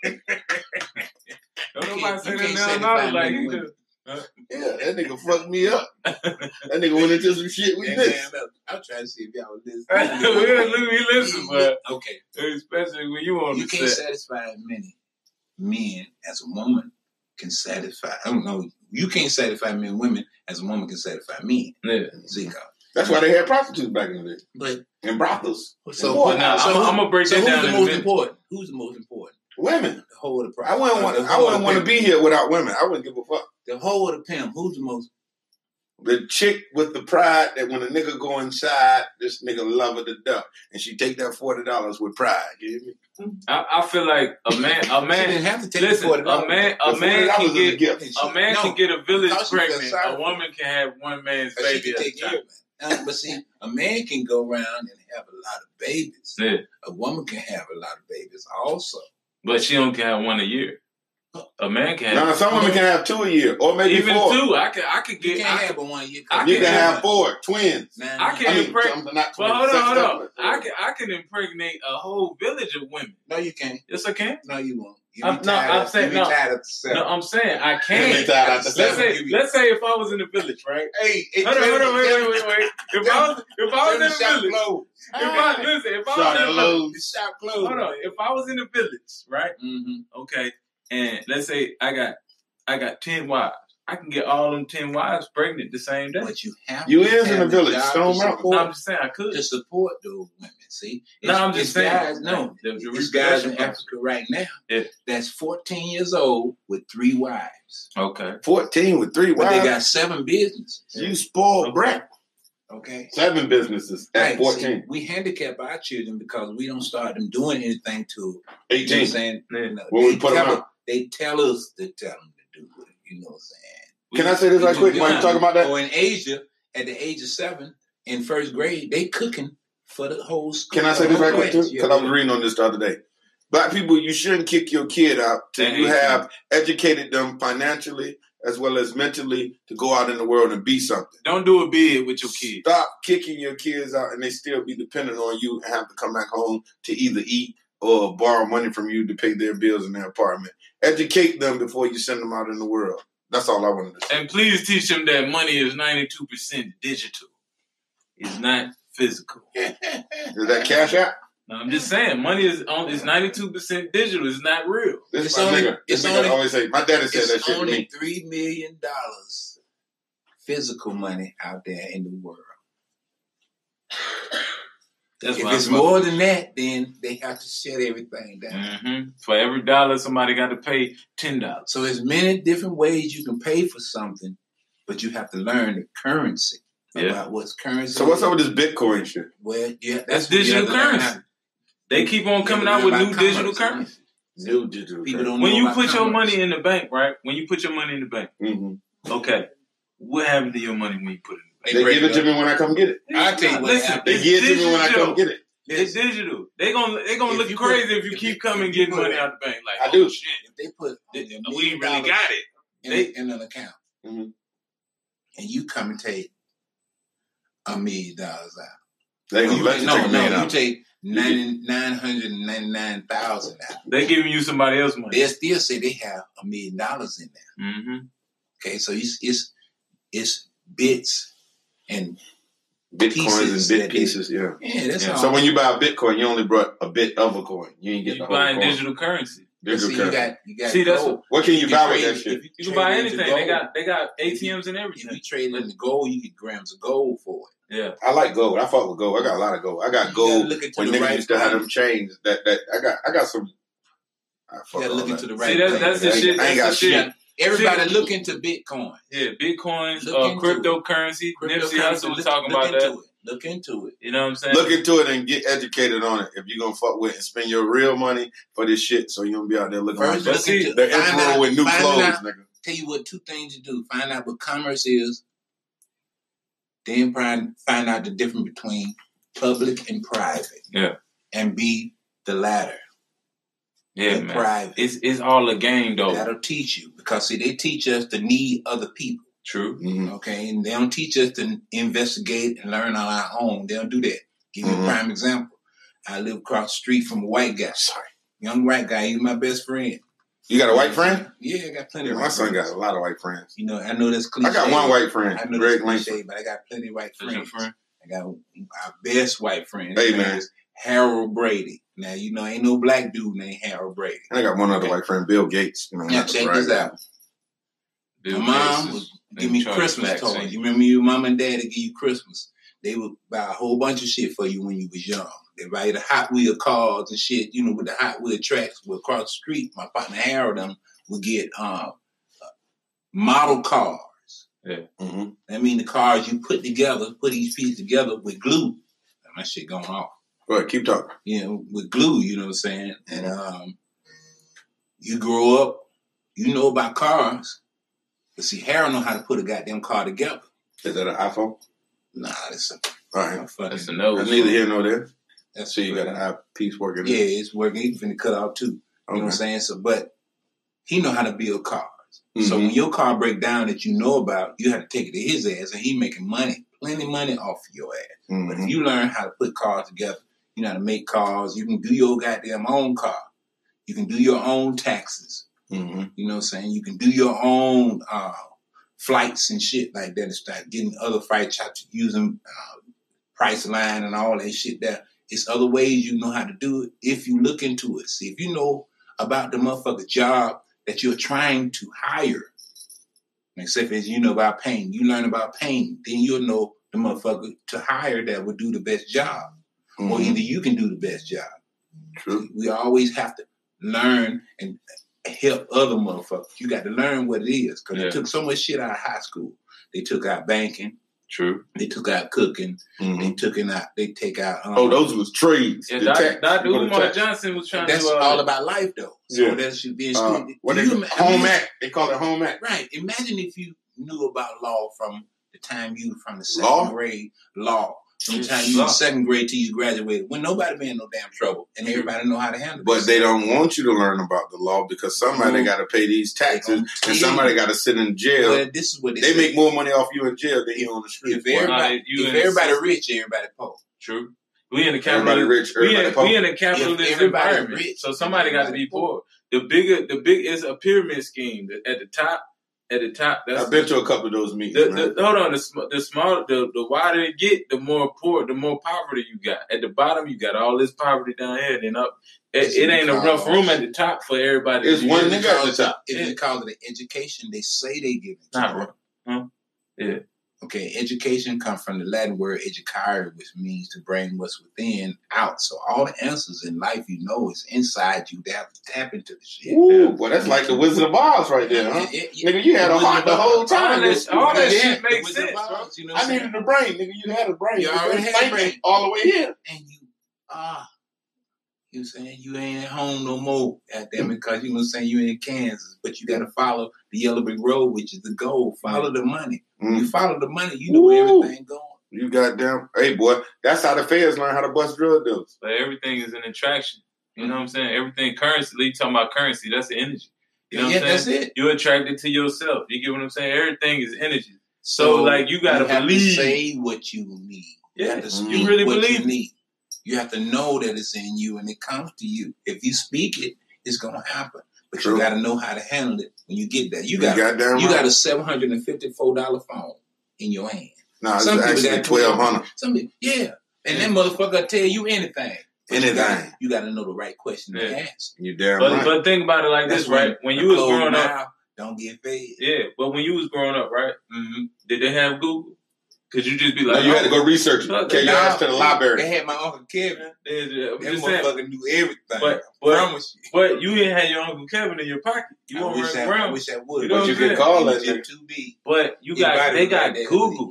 Don't nobody say that now, like you do. Huh? Yeah, that nigga fucked me up. That nigga went into some shit we missed. I'm trying to see if y'all listen. We listen, but okay. Especially when you on the set. You can't satisfy many men as a woman can satisfy. I don't know. You can't satisfy men, women as a woman can satisfy men. Yeah. Zico. That's why they had prostitutes back in the day. But and brothels. So, so I'm gonna break that down. Who's the most important? Who's the most important? Women. The whole of the problem. I wouldn't want. I wouldn't want to be here without women. I wouldn't give a fuck. The whole of the pimp. Who's the most? The chick with the pride that when a nigga go inside, this nigga love her to death, and she take that forty dollars with pride. You hear me? I, I feel like a man. A man didn't have to take listen, forty dollars. A man. A man can get. A, gift, a man no, can get a village pregnant. A woman can have one man's baby. Take care. Uh, but see, a man can go around and have a lot of babies. Yeah. A woman can have a lot of babies also. But she don't can have one a year. A man can have. No, some women can have two a year, or maybe even four. Even two, I could, I could get. You can't I, have a one a year. I you can have, have four twins. Nine, I can I impregnate. Mean, but hold on, hold on. I can, I can impregnate a whole village of women. No, you can't. Yes, I can. No, you won't. You I'm, no, I'm of, saying no. No, I'm saying I can't. Let's say, let's say if I was in the village, right? Hey, hey hold on, hold on, wait, wait, wait, wait. If I was, if I was in the village, closed. if I listen, if I was in the village, hold on. If I was in the village, right? Mm-hmm. Okay. And let's say I got I got ten wives. I can get all them ten wives pregnant the same day. But you have you to is have in the village. Stone Mountain. No, I'm just saying I could to support those women. See, it's, no, I'm just saying. Guys, no, there's guys in Africa right now yeah. that's fourteen years old with three wives. Okay, fourteen with three wives. But they got seven businesses. You spoiled okay. brat. Okay, seven businesses at right, fourteen. See, we handicap our children because we don't start them doing anything till eighteen. You know what I'm saying when no, well, we put them out. They tell us to tell them to do it. You know what I'm saying? We, Can I say this right quick while you talking about that? Or in Asia, at the age of seven, in first grade, they cooking for the whole school. Can I say this right quick, too? Because yeah. I was reading on this the other day. Black people, you shouldn't kick your kid out till you have educated them financially as well as mentally to go out in the world and be something. Don't do a bid with your kids. Stop kicking your kids out and they still be dependent on you and have to come back home to either eat or borrow money from you to pay their bills in their apartment. Educate them before you send them out in the world. That's all I wanted to say. And please teach them that money is ninety-two percent digital. It's not physical. Is that Cash App? No, I'm just saying, money is on, it's ninety-two percent digital. It's not real. This is my only, nigga. This nigga only, always say, my daddy said that shit to me. It's only three million dollars physical money out there in the world. That's if it's more than that, then they have to shut everything down. Mm-hmm. For every dollar, somebody got to pay ten dollars. So there's many different ways you can pay for something, but you have to learn the currency. Yeah. About what's currency. So what's up with this Bitcoin shit? Well, yeah, that's, that's digital currency. They keep on coming out with new digital currency. New digital currency. When you put your money in the bank, right? When you put your money in the bank, mm-hmm. Okay, what happened to your money when you put it? They, they give it, it to me when I come get it. I tell you what, they give it to me when I come get it. It's digital. They gonna they gonna look crazy if you keep coming getting money out the bank. Like I do. Shit. If they put, we really got it in, in an account, mm-hmm. and you come and take a million dollars out. They gonna let you take a million out. You take nine hundred ninety nine thousand out. They giving you somebody else's money. They still say they have a million dollars in there. Mm-hmm. Okay, so it's it's it's bits. And bitcoins and bit pieces, they, yeah. Yeah, that's yeah. All. So when you buy a Bitcoin, you only brought a bit of a coin. You ain't get you the whole coin. You buying digital currency. Digital see, currency. You got, you got see, that's what, what can you, you buy trade, with that shit? You, you can buy anything. They got they got A T Ms you, and everything. If you trade in the gold, you get grams of gold for it. Yeah, I like gold. I fuck with gold. I got a lot of gold. I got you gold look when niggas right used to have them chains. That that I got I got some. I fuck gotta look into the right. See, that's, that's the shit. I ain't got shit. Everybody See, look into Bitcoin. Yeah, Bitcoin, uh, cryptocurrency. Nipsey Hussle was talking look about into that. It. Look into it. You know what I'm saying? Look into it and get educated on it. If you're going to fuck with it and spend your real money for this shit, so you don't be out there looking First, like look into, the emperor out, with new clothes, out, nigga. Tell you what, two things you do. Find out what commerce is. Then find out the difference between public and private. Yeah. And be the latter. Yeah, man. Private. It's it's all a game, though. That'll teach you. Because, see, they teach us to need other people. True. Mm-hmm. Okay? And they don't teach us to investigate and learn on our own. They don't do that. Give you mm-hmm. a prime example. I live across the street from a white guy. Sorry. Young white guy. He's my best friend. You got a white friend? Yeah, I got plenty yeah, of white friends. My son got a lot of white friends. You know, I know that's cliche. I got one white friend. I know Greg that's cliche, but I got plenty of white friends. Friend? I got our best white friend. Hey, man. Is Harold Brady. Now, you know, ain't no black dude named Harold Brady. And I got one other okay. white friend, Bill Gates. You know, now, check right this out. Bill my mom Gates was give me Christmas toys. You remember your mom and dad would give you Christmas. They would buy a whole bunch of shit for you when you was young. They buy you the Hot Wheel cars and shit, you know, with the Hot Wheel tracks. Well, across the street, my partner Harold them would get um, model cars. Yeah. Mm-hmm. That mean the cars you put together, put these pieces together with glue. My shit going off. Go ahead, keep talking. You know, with glue, you know what I'm saying? And um, you grow up, you know about cars. But see, Harold know how to put a goddamn car together. Is that an iPhone? Nah, that's a... All right. That's a no. That's neither here nor there. That's so you got an eye piece working yeah, there. Yeah, it's working. He finna cut off, too. You okay. know what I'm saying? So, but he know how to build cars. Mm-hmm. So when your car break down that you know about, you have to take it to his ass, and he making money, plenty of money off of your ass. Mm-hmm. But if you learn how to put cars together, you know how to make cars. You can do your goddamn own car. You can do your own taxes. Mm-hmm. You know what I'm saying? You can do your own uh, flights and shit like that and start getting other flights, using uh, Priceline and all that shit there. It's other ways you know how to do it if you look into it. See, if you know about the motherfucker job that you're trying to hire, except as you know about pain, you learn about pain, then you'll know the motherfucker to hire that will do the best job. Mm-hmm. Or either you can do the best job. True. We always have to learn and help other motherfuckers. You got to learn what it is because yeah. they took so much shit out of high school. They took out banking. True. They took out cooking. Mm-hmm. They took in out. They take out. Um, oh, those was trades. Yeah, Doctor Umar Johnson was trying. That's to... That's uh, all about life, though. So yeah. that's you being uh, student. What they home mean, act. They call it home act. Right. Imagine if you knew about law from the time you from the second law? grade law. Sometimes you in second grade till you graduated when nobody been in no damn trouble and everybody know how to handle it. But they don't want you to learn about the law because somebody mm-hmm. got to pay these taxes and somebody got to sit in jail. Well, this is what they, they make more money off you in jail than you on the street. If everybody, right, if everybody rich, everybody poor. True. We in a capitalist. Rich, everybody we in, poor. We in a capitalist environment, rich, so somebody got to be poor. poor. The bigger, the big is a pyramid scheme at the top. At the top, that's I've been to a couple of those meetings. The, right? the, hold on, the, the smaller, the, the wider it get, the more poor, the more poverty you got. At the bottom, you got all this poverty down here, and then up. It, it ain't a rough room at the top for everybody. It's one nigga at the top. If they call it an education, they say they give it. Not right. Huh? Yeah. Okay, education comes from the Latin word educare, which means to bring what's within out. So all the answers in life, you know, is inside you. They have to tap into the shit. Ooh, boy, that's like the Wizard of Oz right there, huh? It, it, it, nigga, you had a heart the whole time. All that, all that shit makes sense. Oz, you know I needed a brain, nigga. You had a brain. You already had a brain all the way here. And you, ah, uh, you know saying you ain't at home no more, goddamn, because you know saying you in Kansas, but you got to follow the yellow brick road, which is the goal. Follow the money. Mm. You follow the money, you know where everything going. You goddamn, hey boy, that's how the feds learn how to bust drug deals. But everything is an attraction. You know what I'm saying? Everything currency. Leave talking about currency. That's the energy. You know what yeah, I'm saying? That's it. You're attracted to yourself. You get what I'm saying? Everything is energy. So, so like you gotta you have believe. To say what you need. You yeah, have to speak you really what believe you need. You have to know that it's in you and it comes to you. If you speak it, it's gonna happen. But True. You got to know how to handle it when you get there. You, you got you got a seven hundred fifty-four dollars phone in your hand. No, nah, it's actually twelve hundred dollars. Some people, yeah. And yeah. That motherfucker tell you anything. Anything. Gotta, you got to know the right question yeah. to ask. You damn but, right. But think about it like That's this, right? When you was growing now, up. Don't get paid. Yeah, but when you was growing up, right? Mm-hmm. Did they have Google? Because you just be like, no, you oh, had to go research it. Okay, you asked to the library. They had my Uncle Kevin. Yeah, yeah, that motherfucker knew everything. But, but, promise you. But you didn't have your Uncle Kevin in your pocket. You I, wish I, I wish I would. You know but you could call us at two B. But you got, yeah, they got right Google.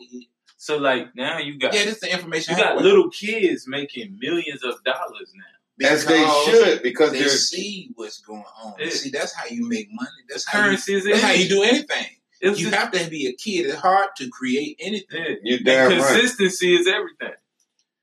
So, like, now you got. Yeah, this is the information. You got work. Little kids making millions of dollars now. Because as they should, because they see what's going on. Yeah. See, that's how you make money. That's how Currency you, is That's how you do anything. It's you just, have to be a kid at heart to create anything. You damn and consistency right. is everything.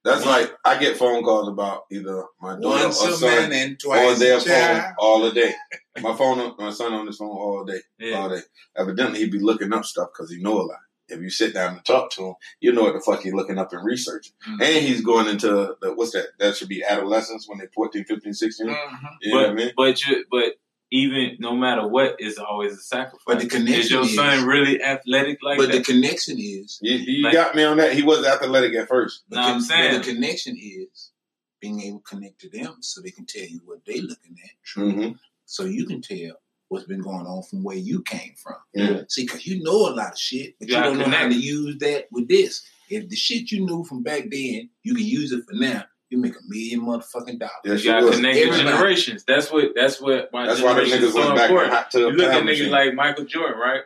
That's yeah. like I get phone calls about either my daughter Once or son and twice on their child. Phone all the day. My phone, my son on his phone all day, yeah. all day. Evidently, he be looking up stuff because he know a lot. If you sit down and talk to him, you know what the fuck he's looking up and researching. Mm-hmm. And he's going into the, what's that? That should be adolescence when they're fourteen, fifteen, sixteen. Mm-hmm. You but, know what I mean? But you, but. Even no matter what, it's always a sacrifice. But the connection is your son is, really athletic like but that? But the connection is you, you like, got me on that. He wasn't athletic at first. No, I'm saying the connection is being able to connect to them so they can tell you what they're looking at. True. Mm-hmm. So you can tell what's been going on from where you came from. Yeah. See, because you know a lot of shit, but you, you don't know connect. How to use that with this. If the shit you knew from back then, you can use it for now. You make a million motherfucking dollars. Yes, you gotta connect your generations. That's what. That's what. My that's why the niggas so went back and hot tub. You look at niggas like Michael Jordan, right?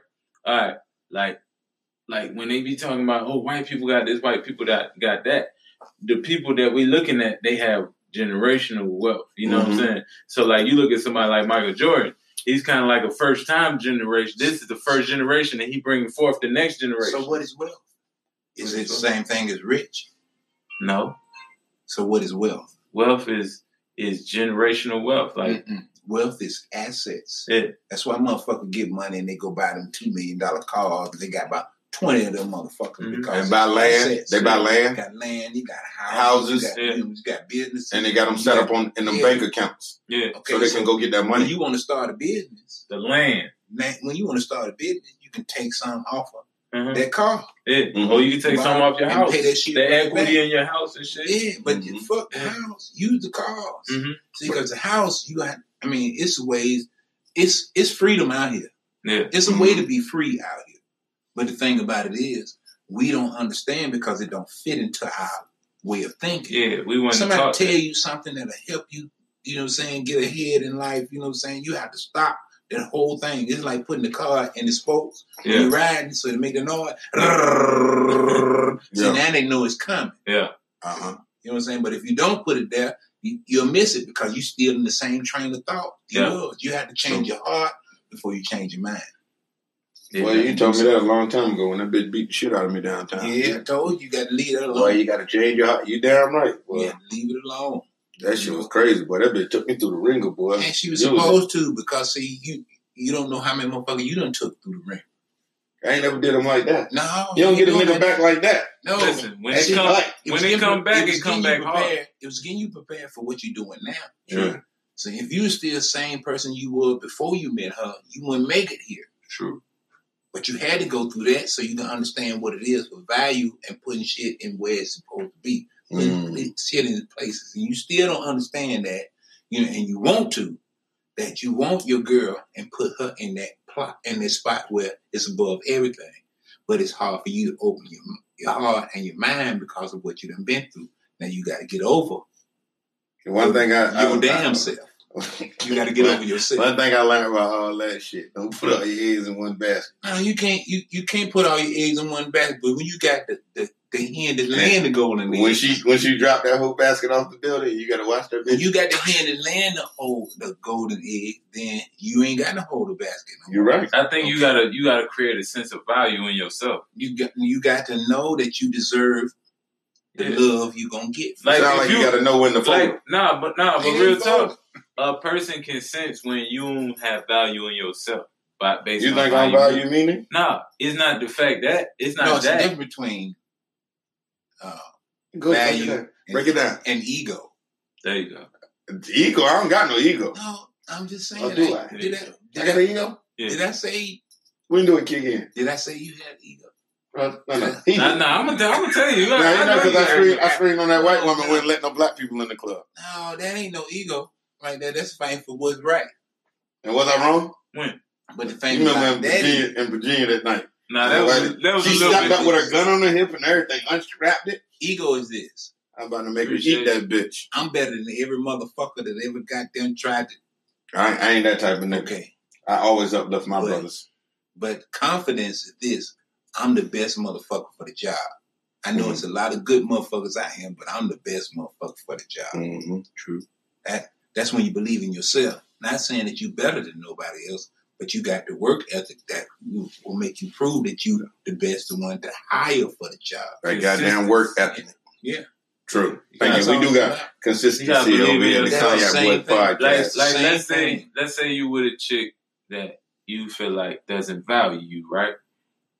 All right, like, like when they be talking about, oh, white people got this, white people that got that. The people that we looking at, they have generational wealth. You know mm-hmm. what I'm saying? So like, you look at somebody like Michael Jordan. He's kind of like a first time generation. This is the first generation, and he bringing forth the next generation. So what is wealth? Is it the same thing as rich? No. So what is wealth? Wealth is is generational wealth. Like Mm-mm. Wealth is assets. Yeah. That's why motherfuckers get money and they go buy them two million dollar cars. They got about twenty of them motherfuckers mm-hmm. because and buy land. Assets. They buy land. You got land. You got houses. houses. You got, yeah. you got businesses. And they got them set got, up on in them yeah. bank accounts. Yeah. Okay, so they so can go get that money. When you want to start a business? The land. When you want to start a business, you can take some off of. Mm-hmm. That car, yeah, mm-hmm. or you can take Buy some off your house, pay that shit the right equity back. In your house and shit. Yeah, but mm-hmm. you fuck the house, use the cars. Mm-hmm. See, because the house, you got. I mean, it's ways, it's it's freedom out here. Yeah, it's a mm-hmm. way to be free out here. But the thing about it is, we don't understand because it don't fit into our way of thinking. Yeah, we want somebody to talk tell that. You something that'll help you. You know what I'm saying? Get ahead in life. You know what I'm saying? You have to stop. That whole thing. It's like putting the car in the spokes. Yeah. You're riding, so they make the noise. So yeah. now they know it's coming. Yeah. Uh-huh. You know what I'm saying? But if you don't put it there, you, you'll miss it because you're still in the same train of thought. You yeah. know, you have to change your heart before you change your mind. Yeah. Well, you told me that a long time ago when that bitch beat the shit out of me downtown. Yeah, I told you. You got to leave it alone. Well, you got to change your heart. You damn right. Well, you got to leave it alone. That shit was crazy, boy. That bitch took me through the ringer, boy. And she was it supposed was... to because, see, you you don't know how many motherfuckers you done took through the ringer. I ain't never did them like that. No. You don't get a nigga back like that. No. Listen, when it come, like, it when they come back, it, it come back hard. It was getting you prepared for what you're doing now. True. True. So if you were still the same person you were before you met her, you wouldn't make it here. True. But you had to go through that so you can understand what it is for value and putting shit in where it's supposed to be. Mm. Shit in places, and you still don't understand that, you know, and you want to, that you want your girl and put her in that plot, in that spot where it's above everything. but it's hard for you to open your, your heart and your mind because of what you done been through. Now you got to get over. And one your, thing I your I, damn I, self. You got to get over yourself. One thing I learned about all that shit: don't put all your eggs in one basket. No, you can't. You, you can't put all your eggs in one basket. But when you got the the, the hand and land to go in there, when she when she dropped that whole basket off the building, you got to watch that bitch. When you got the hand and land to hold the golden egg, then you ain't got to hold the basket. No You're right. I think okay. you gotta you gotta create a sense of value in yourself. You got you got to know that you deserve the yeah. love you gonna get. It's like, not like you, you got to know when to fold. Like, nah, but nah, but it real talk. A person can sense when you don't have value in yourself. By based you on think on value meaning? meaning? Nah, it's not the fact that it's not no, it's that. The difference between uh, go value, and, break it down, and ego. There you go. Ego? I don't got no ego. No, I'm just saying. Oh, do I? I? Did I, did I got an ego? Yeah. Did I say? When do it kick in? Did I say you had ego? No, no, no. nah, nah, I'm gonna I'm tell you. Nah, I, you know, because I screamed, I screamed on that white woman, wouldn't let no black people in the club. No, that ain't no ego. Right there, that's fame for what's right. And was I wrong? When? But the fame. You remember in Virginia, in Virginia that night? Nah, that was, that was she stopped up with her gun on her hip and everything, unstrapped it. Ego is this. I'm about to make Appreciate her eat that bitch. I'm better than every motherfucker that ever goddamn tried to. I, I ain't that type of nigga. Okay. I always uplift my but, brothers. But confidence is this: I'm the best motherfucker for the job. I know mm-hmm. it's a lot of good motherfuckers out here, but I'm the best motherfucker for the job. Mm-hmm. True. That. That's when you believe in yourself. Not saying that you're better than nobody else, but you got the work ethic that will make you prove that you're the best, the one to hire for the job. That goddamn work ethic. Yeah. True. You Thank you. We do got consistency over here in the Cognac Boys Podcast. Like, like let's say, let's say you with a chick that you feel like doesn't value you, right?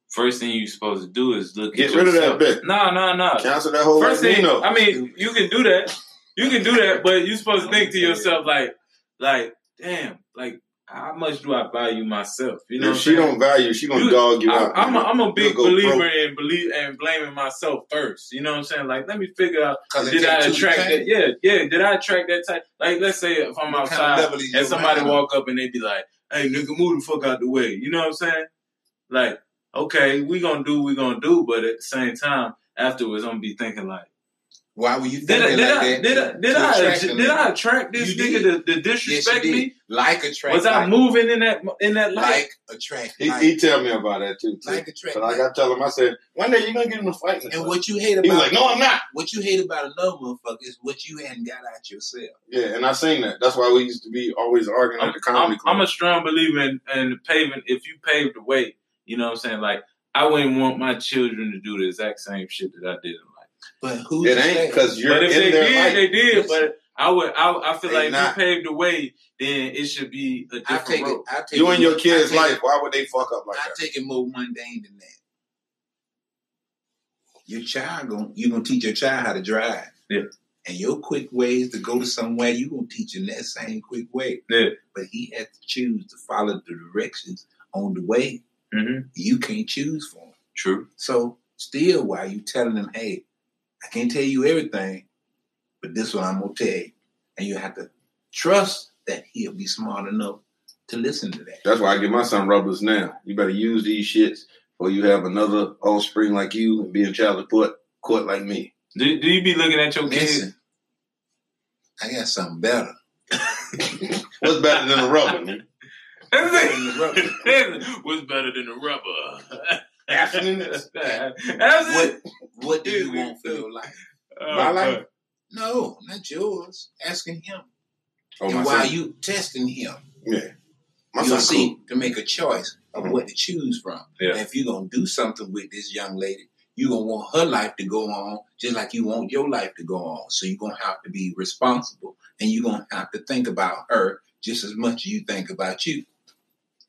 First thing you're supposed to do is look Get at yourself. Get rid of that bitch. No, no, no. Cancel that whole First thing, I mean, you can do that. You can do that, but you're supposed to think to yourself, like, like, damn, like, how much do I value myself? You know, if she don't value, she gonna you, dog you I, out. I'm a, I'm a big believer in believe and blaming myself first. You know what I'm saying? Like, let me figure out did I attract that? Yeah, yeah. Did I attract that type? Like, let's say if I'm outside and somebody walk up and they be like, "Hey, nigga, move the fuck out the way." You know what I'm saying? Like, okay, we gonna do, what we gonna do, but at the same time, afterwards, I'm gonna be thinking like. Why were you thinking did I, like did that? I, did, I, did, I, did, did I attract this you nigga to, to disrespect yes, me? Like attract. Was I like moving in that in that light? Like attract. He, like he tell me about that too. too. Like attract. But like I tell him, I said, one day you're gonna get in a fight. And, and what you hate about he was like, no, I'm not. What you hate about another motherfucker is what you hadn't got out yourself. Yeah, and I seen that. That's why we used to be always arguing at the comedy club. I'm a strong believer in, in paving. If you pave the way, you know what I'm saying. Like I wouldn't want my children to do the exact same shit that I did. But who's it ain't because you're but if in they their did, life. They did, but I would. I, I feel like not. If you paved the way, then it should be a different take road. It, take you it, and your kids' life. It, why would they fuck up like I that? I take it more mundane than that. Your child gonna you gonna teach your child how to drive. Yeah. And your quick ways to go to somewhere, you gonna teach him that same quick way. Yeah. But he has to choose to follow the directions on the way. Mm-hmm. You can't choose for him. True. So still, while you telling him, hey. I can't tell you everything, but this one I'm going to tell you. And you have to trust that he'll be smart enough to listen to that. That's why I give my son rubbers now. You better use these shits or you have another offspring like you and be in child support court like me. Do, do you be looking at your listen, kids? I got something better. What's better than a rubber, man? What's better than a rubber? What's better than a rubber? what, what do you want for your life? Uh, My life? No, not yours. Asking him. Oh, and while son. you testing him, yeah. My you'll see cool. to make a choice of mm-hmm. what to choose from. Yeah. And if you're going to do something with this young lady, you're going to want her life to go on just like you want your life to go on. So you're going to have to be responsible and you're going to have to think about her just as much as you think about you.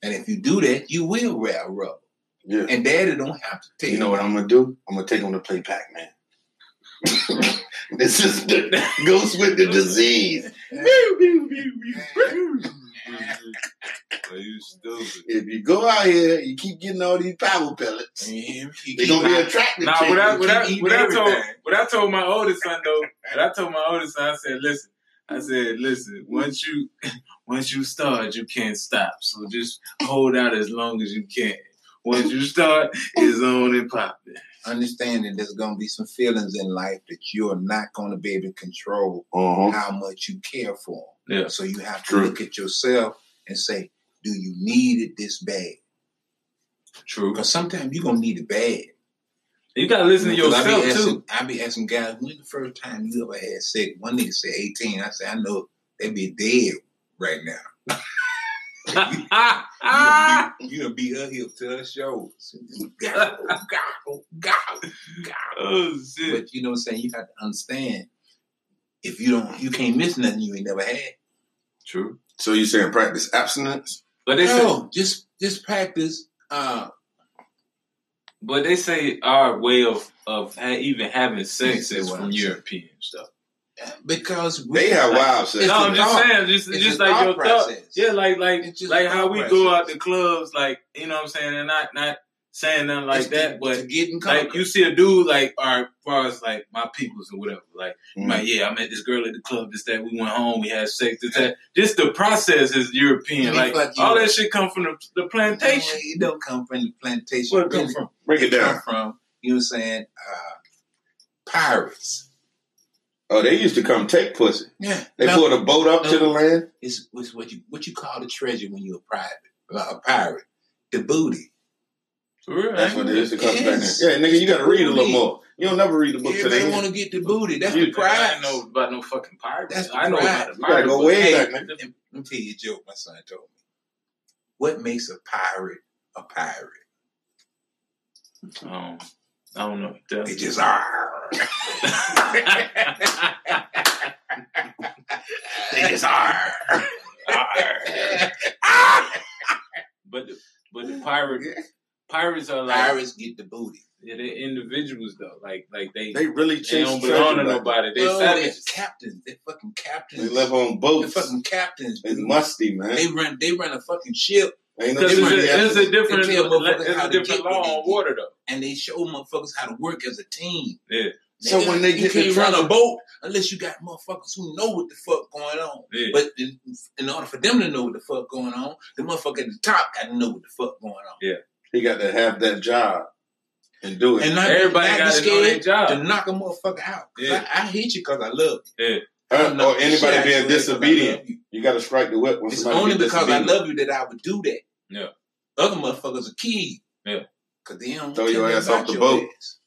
And if you do that, you will wear a rubber. Yeah. And daddy don't have to take him. You know what I'm going to do? I'm going to take him to play Pac-Man. This is the ghost with the disease. You stupid. If you go out here, you keep getting all these power pellets. Yeah, they're going to be attracted nah, to you. Nah, what, I, what, what, I told, what I told my oldest son, though, what I told my oldest son, I said, listen. I said, listen, once you, once you start, you can't stop. So just hold out as long as you can. Once you start, it's on and popping. Understanding there's going to be some feelings in life that you're not going to be able to control uh-huh. how much you care for them. Yeah. So you have to True. Look at yourself and say, do you need it this bad? True. Because sometimes you're going to need it bad. You got to listen you know, to yourself, I asking, too. I be asking guys, when's the first time you ever had sex? One nigga said eighteen. I said, I know they be dead right now. You know, be up here to us shows. Gobble, gobble, gobble, gobble. Oh, shit. But you know what I'm saying? You have to understand, if you don't, you can't miss nothing you ain't never had. True. So you saying practice abstinence? But they no, say, just just practice. Uh, but they say our way of of ha- even having sex is from European stuff. Because we, they have wild sex. No, I'm just saying, just just like your thought, yeah, like like like how we go out to clubs, like you know what I'm saying, and not not saying nothing like that, but like you see a dude like, all right, as far as like my peoples or whatever, like mm-hmm. like yeah, I met this girl at the club, this that, we went home, we had sex, this that, just the process is European, like all that shit come from the, the plantation. It don't come from the plantation. Where it come from? Break it down. From you know what I'm saying, uh, pirates. Oh, they used to come take pussy. Yeah, they no, pulled a boat up no, to the land. It's, it's what you what you call the treasure when you're a private, a pirate, the booty. For real, that's what it is. It yes. Yeah, nigga, you got to read a little more. You don't never read the book. Everybody want to get the booty. That's you, the prize. I don't know about no fucking pirate. That's the I know prize. About the pirate. You gotta go way back, man. Let me tell you a joke my son told me. What makes a pirate a pirate? Um, I don't know. They just are. They just are. But the, but the pirates pirates are like pirates get the booty. Yeah, they're individuals though. Like like they they really they don't belong to nobody. They no, they're captains. They're fucking captains. They live on boats. They're fucking captains. It's musty, man. They run they run a fucking ship. Because no it's, it's a different, it's a different law on water though, and they show motherfuckers how to work as a team. Yeah. They so when they you get can't run a boat unless you got motherfuckers who know what the fuck going on. Yeah. But in, in order for them to know what the fuck going on, the motherfucker at the top got to know what the fuck going on. Yeah, he got to have that job and do it. And not, everybody not got to know their job to knock a motherfucker out. Yeah. I, I hate you because I love you. Yeah. Or, or anybody being disobedient, you. you gotta strike the whip when it's somebody only because disobedient. I love you that I would do that. Yeah. Other motherfuckers are key. Yeah. Cause they don't throw your ass off the boat. Ass.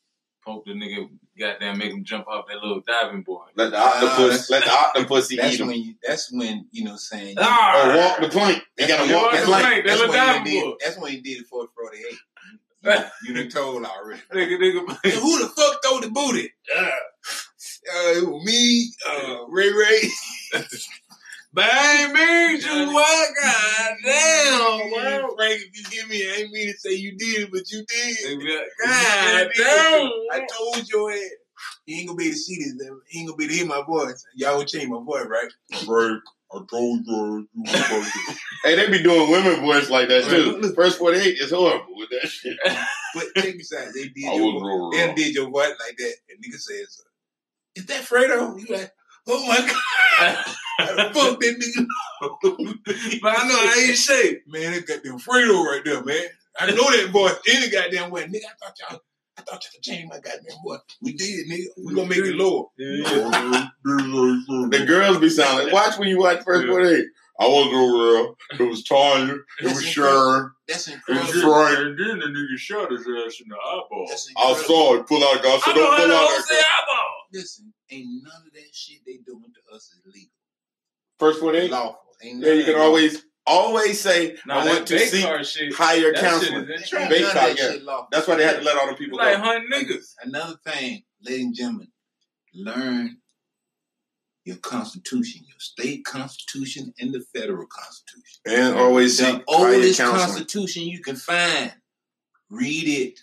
Poke the nigga, goddamn, make him jump off that little diving board. Let the octopus, uh, let the octopus eat him. When you, that's when you know what I'm saying. Ah, or walk the plank. They gotta walk the plank. That's, that's, that's, that's, that's when he did it for forty-eight. You done told already. Nigga, nigga. Hey, who the fuck throw the booty? Uh, uh, me, uh, Ray Ray. Baby, you what? God damn. Well, Frank, if you give me, I ain't mean to say you did, but you did. God damn. I told your ass. He ain't gonna be able to see this. He ain't gonna be able to hear my voice. Y'all would change my voice, right? Right. I told you. Hey, they be doing women voice like that too. First forty-eight is horrible with that shit. But take besides, they did I your voice. They did your voice like that. And nigga says, "Is that Fredo?" You like, "Oh my god, fuck that nigga." But I know I ain't shit, man. That goddamn Fredo right there, man. I know that voice any goddamn way, nigga. I thought y'all. I thought you could change my goddamn voice. We did, nigga. We're going to make it lower. Yeah. The girls be sounding. Watch when you watch First forty-eight. Yeah. I wasn't real. It was Tanya. It was Sharon. That's incredible. It was Frank. And then the nigga shot his ass in the eyeball. I saw it. Pull out. I said, don't pull out. That eyeball. Listen, ain't none of that shit they doing to us is legal. First forty-eight? Lawful. Ain't yeah, you can always... Always say, no, I want to seek higher that counseling. Base card, yeah. That That's why they had to let all the people like go. Like, niggas. Another thing, ladies and gentlemen, learn your constitution, your state constitution, and the federal constitution. And always the seek higher counseling. The oldest constitution you can find. Read it.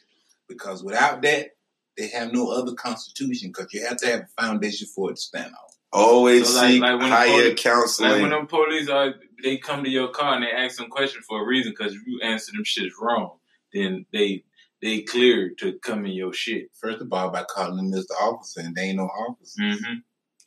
Because without that, they have no other constitution. Because you have to have a foundation for it to stand on. Always so like, seek like higher poli- counseling. Like when them police are, they come to your car and they ask some questions for a reason because if you answer them shits wrong, then they they clear to come in your shit. First of all, by calling them Mister Officer and they ain't no officer. Mm-hmm.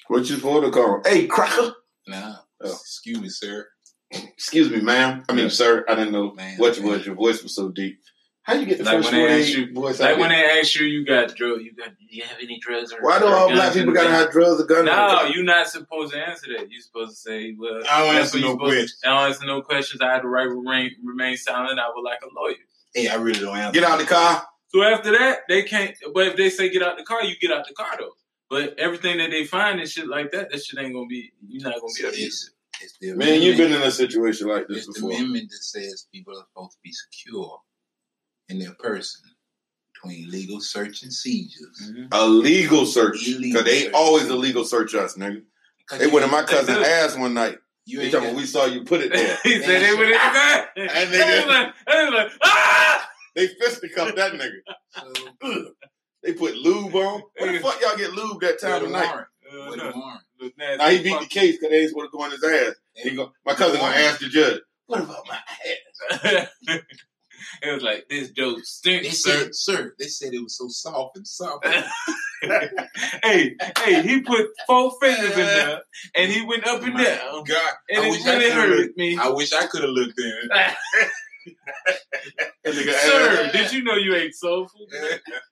What you for to call? Hey, cracker. Nah. Oh. Excuse me, sir. Excuse me, ma'am. I mean, yeah. sir. I didn't know ma'am, what you was. Your voice was so deep. How you get the like first forty-eight voice? Like when they ask you, you got drugs, you got, do you have any drugs or? Well, I know all black people gotta have drugs or guns. No, you're not supposed to answer that. You're supposed to say, "Well, I don't answer no questions. I don't answer no questions. I had the right to remain, remain silent. I would like a lawyer." Hey, I really don't answer. Get out the car. So after that, they can't. But if they say get out the car, you get out the car though. But everything that they find and shit like that, that shit ain't gonna be. You're not gonna be able to use it. Man, you've been in a situation like this before. It's the amendment that says people are supposed to be secure in their person between legal search and seizures. Mm-hmm. A legal search. Because they search. Always illegal search us, nigga. They went in my cousin's ass one night. You they talking about, we saw you put it there. He said they went in the back. And they was like, they was like, ah! They fisticuffed that nigga. So, they put lube on. Where the fuck y'all get lube that time of night? Uh, with no. the warrant. Now he beat the case because they ain't supposed to go in his ass. He go, my cousin going to ask the judge, what about my ass? It was like, this joke stinks, they sir. Said, sir, they said it was so soft and soft. hey, hey, he put four fingers in there, and he went up and down. God, and it really hurt me. I wish I could have looked in. Sir, did you know you ate soul food?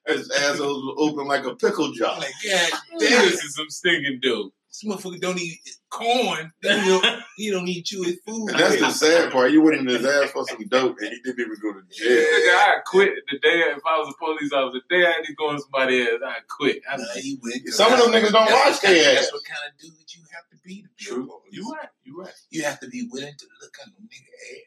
His assholes were open like a pickle jar. Like, God damn, this is some stinking dope. This motherfucker don't eat corn. He don't, he don't eat chewy food. And that's the sad part. You went in his ass for some dope and he didn't even go to jail. Yeah, I quit the day if I was a police officer. The day I had to go in somebody's ass, I quit. I no, he went some of them niggas don't watch their ass. That's what kind of dude you have to be to be true. You right. You right. You have to be willing to look at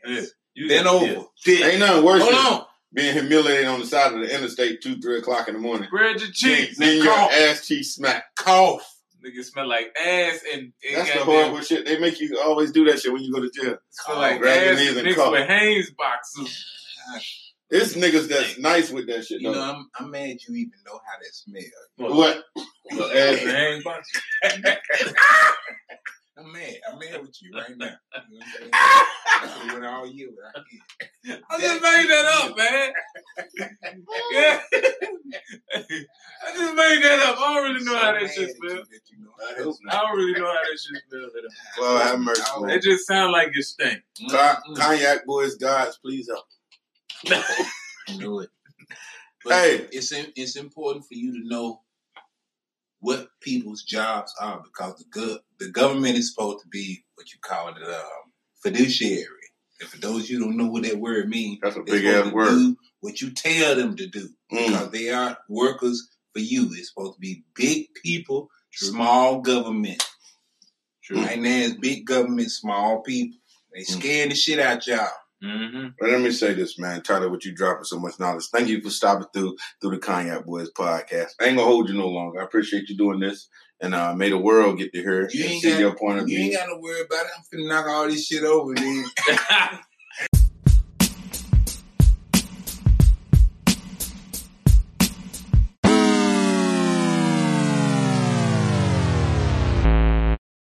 a nigga ass. Yeah. Bend over. Yeah. Ain't nothing worse than being humiliated on the side of the interstate two, three o'clock in the morning. Spread your cheeks. Then, then your ass cheek smack. Cough. Nigga smell like ass and that's the horrible shit. They make you always do that shit when you go to jail. Smell like ass and niggas with Hanes boxes. It's niggas that's nice with that shit. You know, I'm, I'm mad you even know how that smell. What? Well, ass and Hanes boxes. I'm mad. I'm mad with you right now. You know what I'm saying? I went all year without it. I just made that up, man. Yeah. I just made that up. I don't really know so how that shit smells. You know, I don't really know how that shit smells. Well, have mercy. Oh, it just sounds like it stink. Mm-hmm. Cognac Boys, guys, please help. Do it. But hey, it's it's important for you to know what people's jobs are, because the go- the government is supposed to be what you call it, um, fiduciary. And for those of you who don't know what that word means, that's a big ass word. Do what you tell them to do, mm. because they are workers for you. It's supposed to be big people, True. small government. True. Right now it's big government, small people. They scared mm. the shit out y'all. Mm-hmm. But let me say this, man. Tyler, what you dropping so much knowledge. Thank you for stopping through through the Cognac Boys podcast. I ain't gonna hold you no longer. I appreciate you doing this, and uh, may the world get to hear you and see got, your point of view. You ain't got to worry about it. I'm finna knock all this shit over, dude.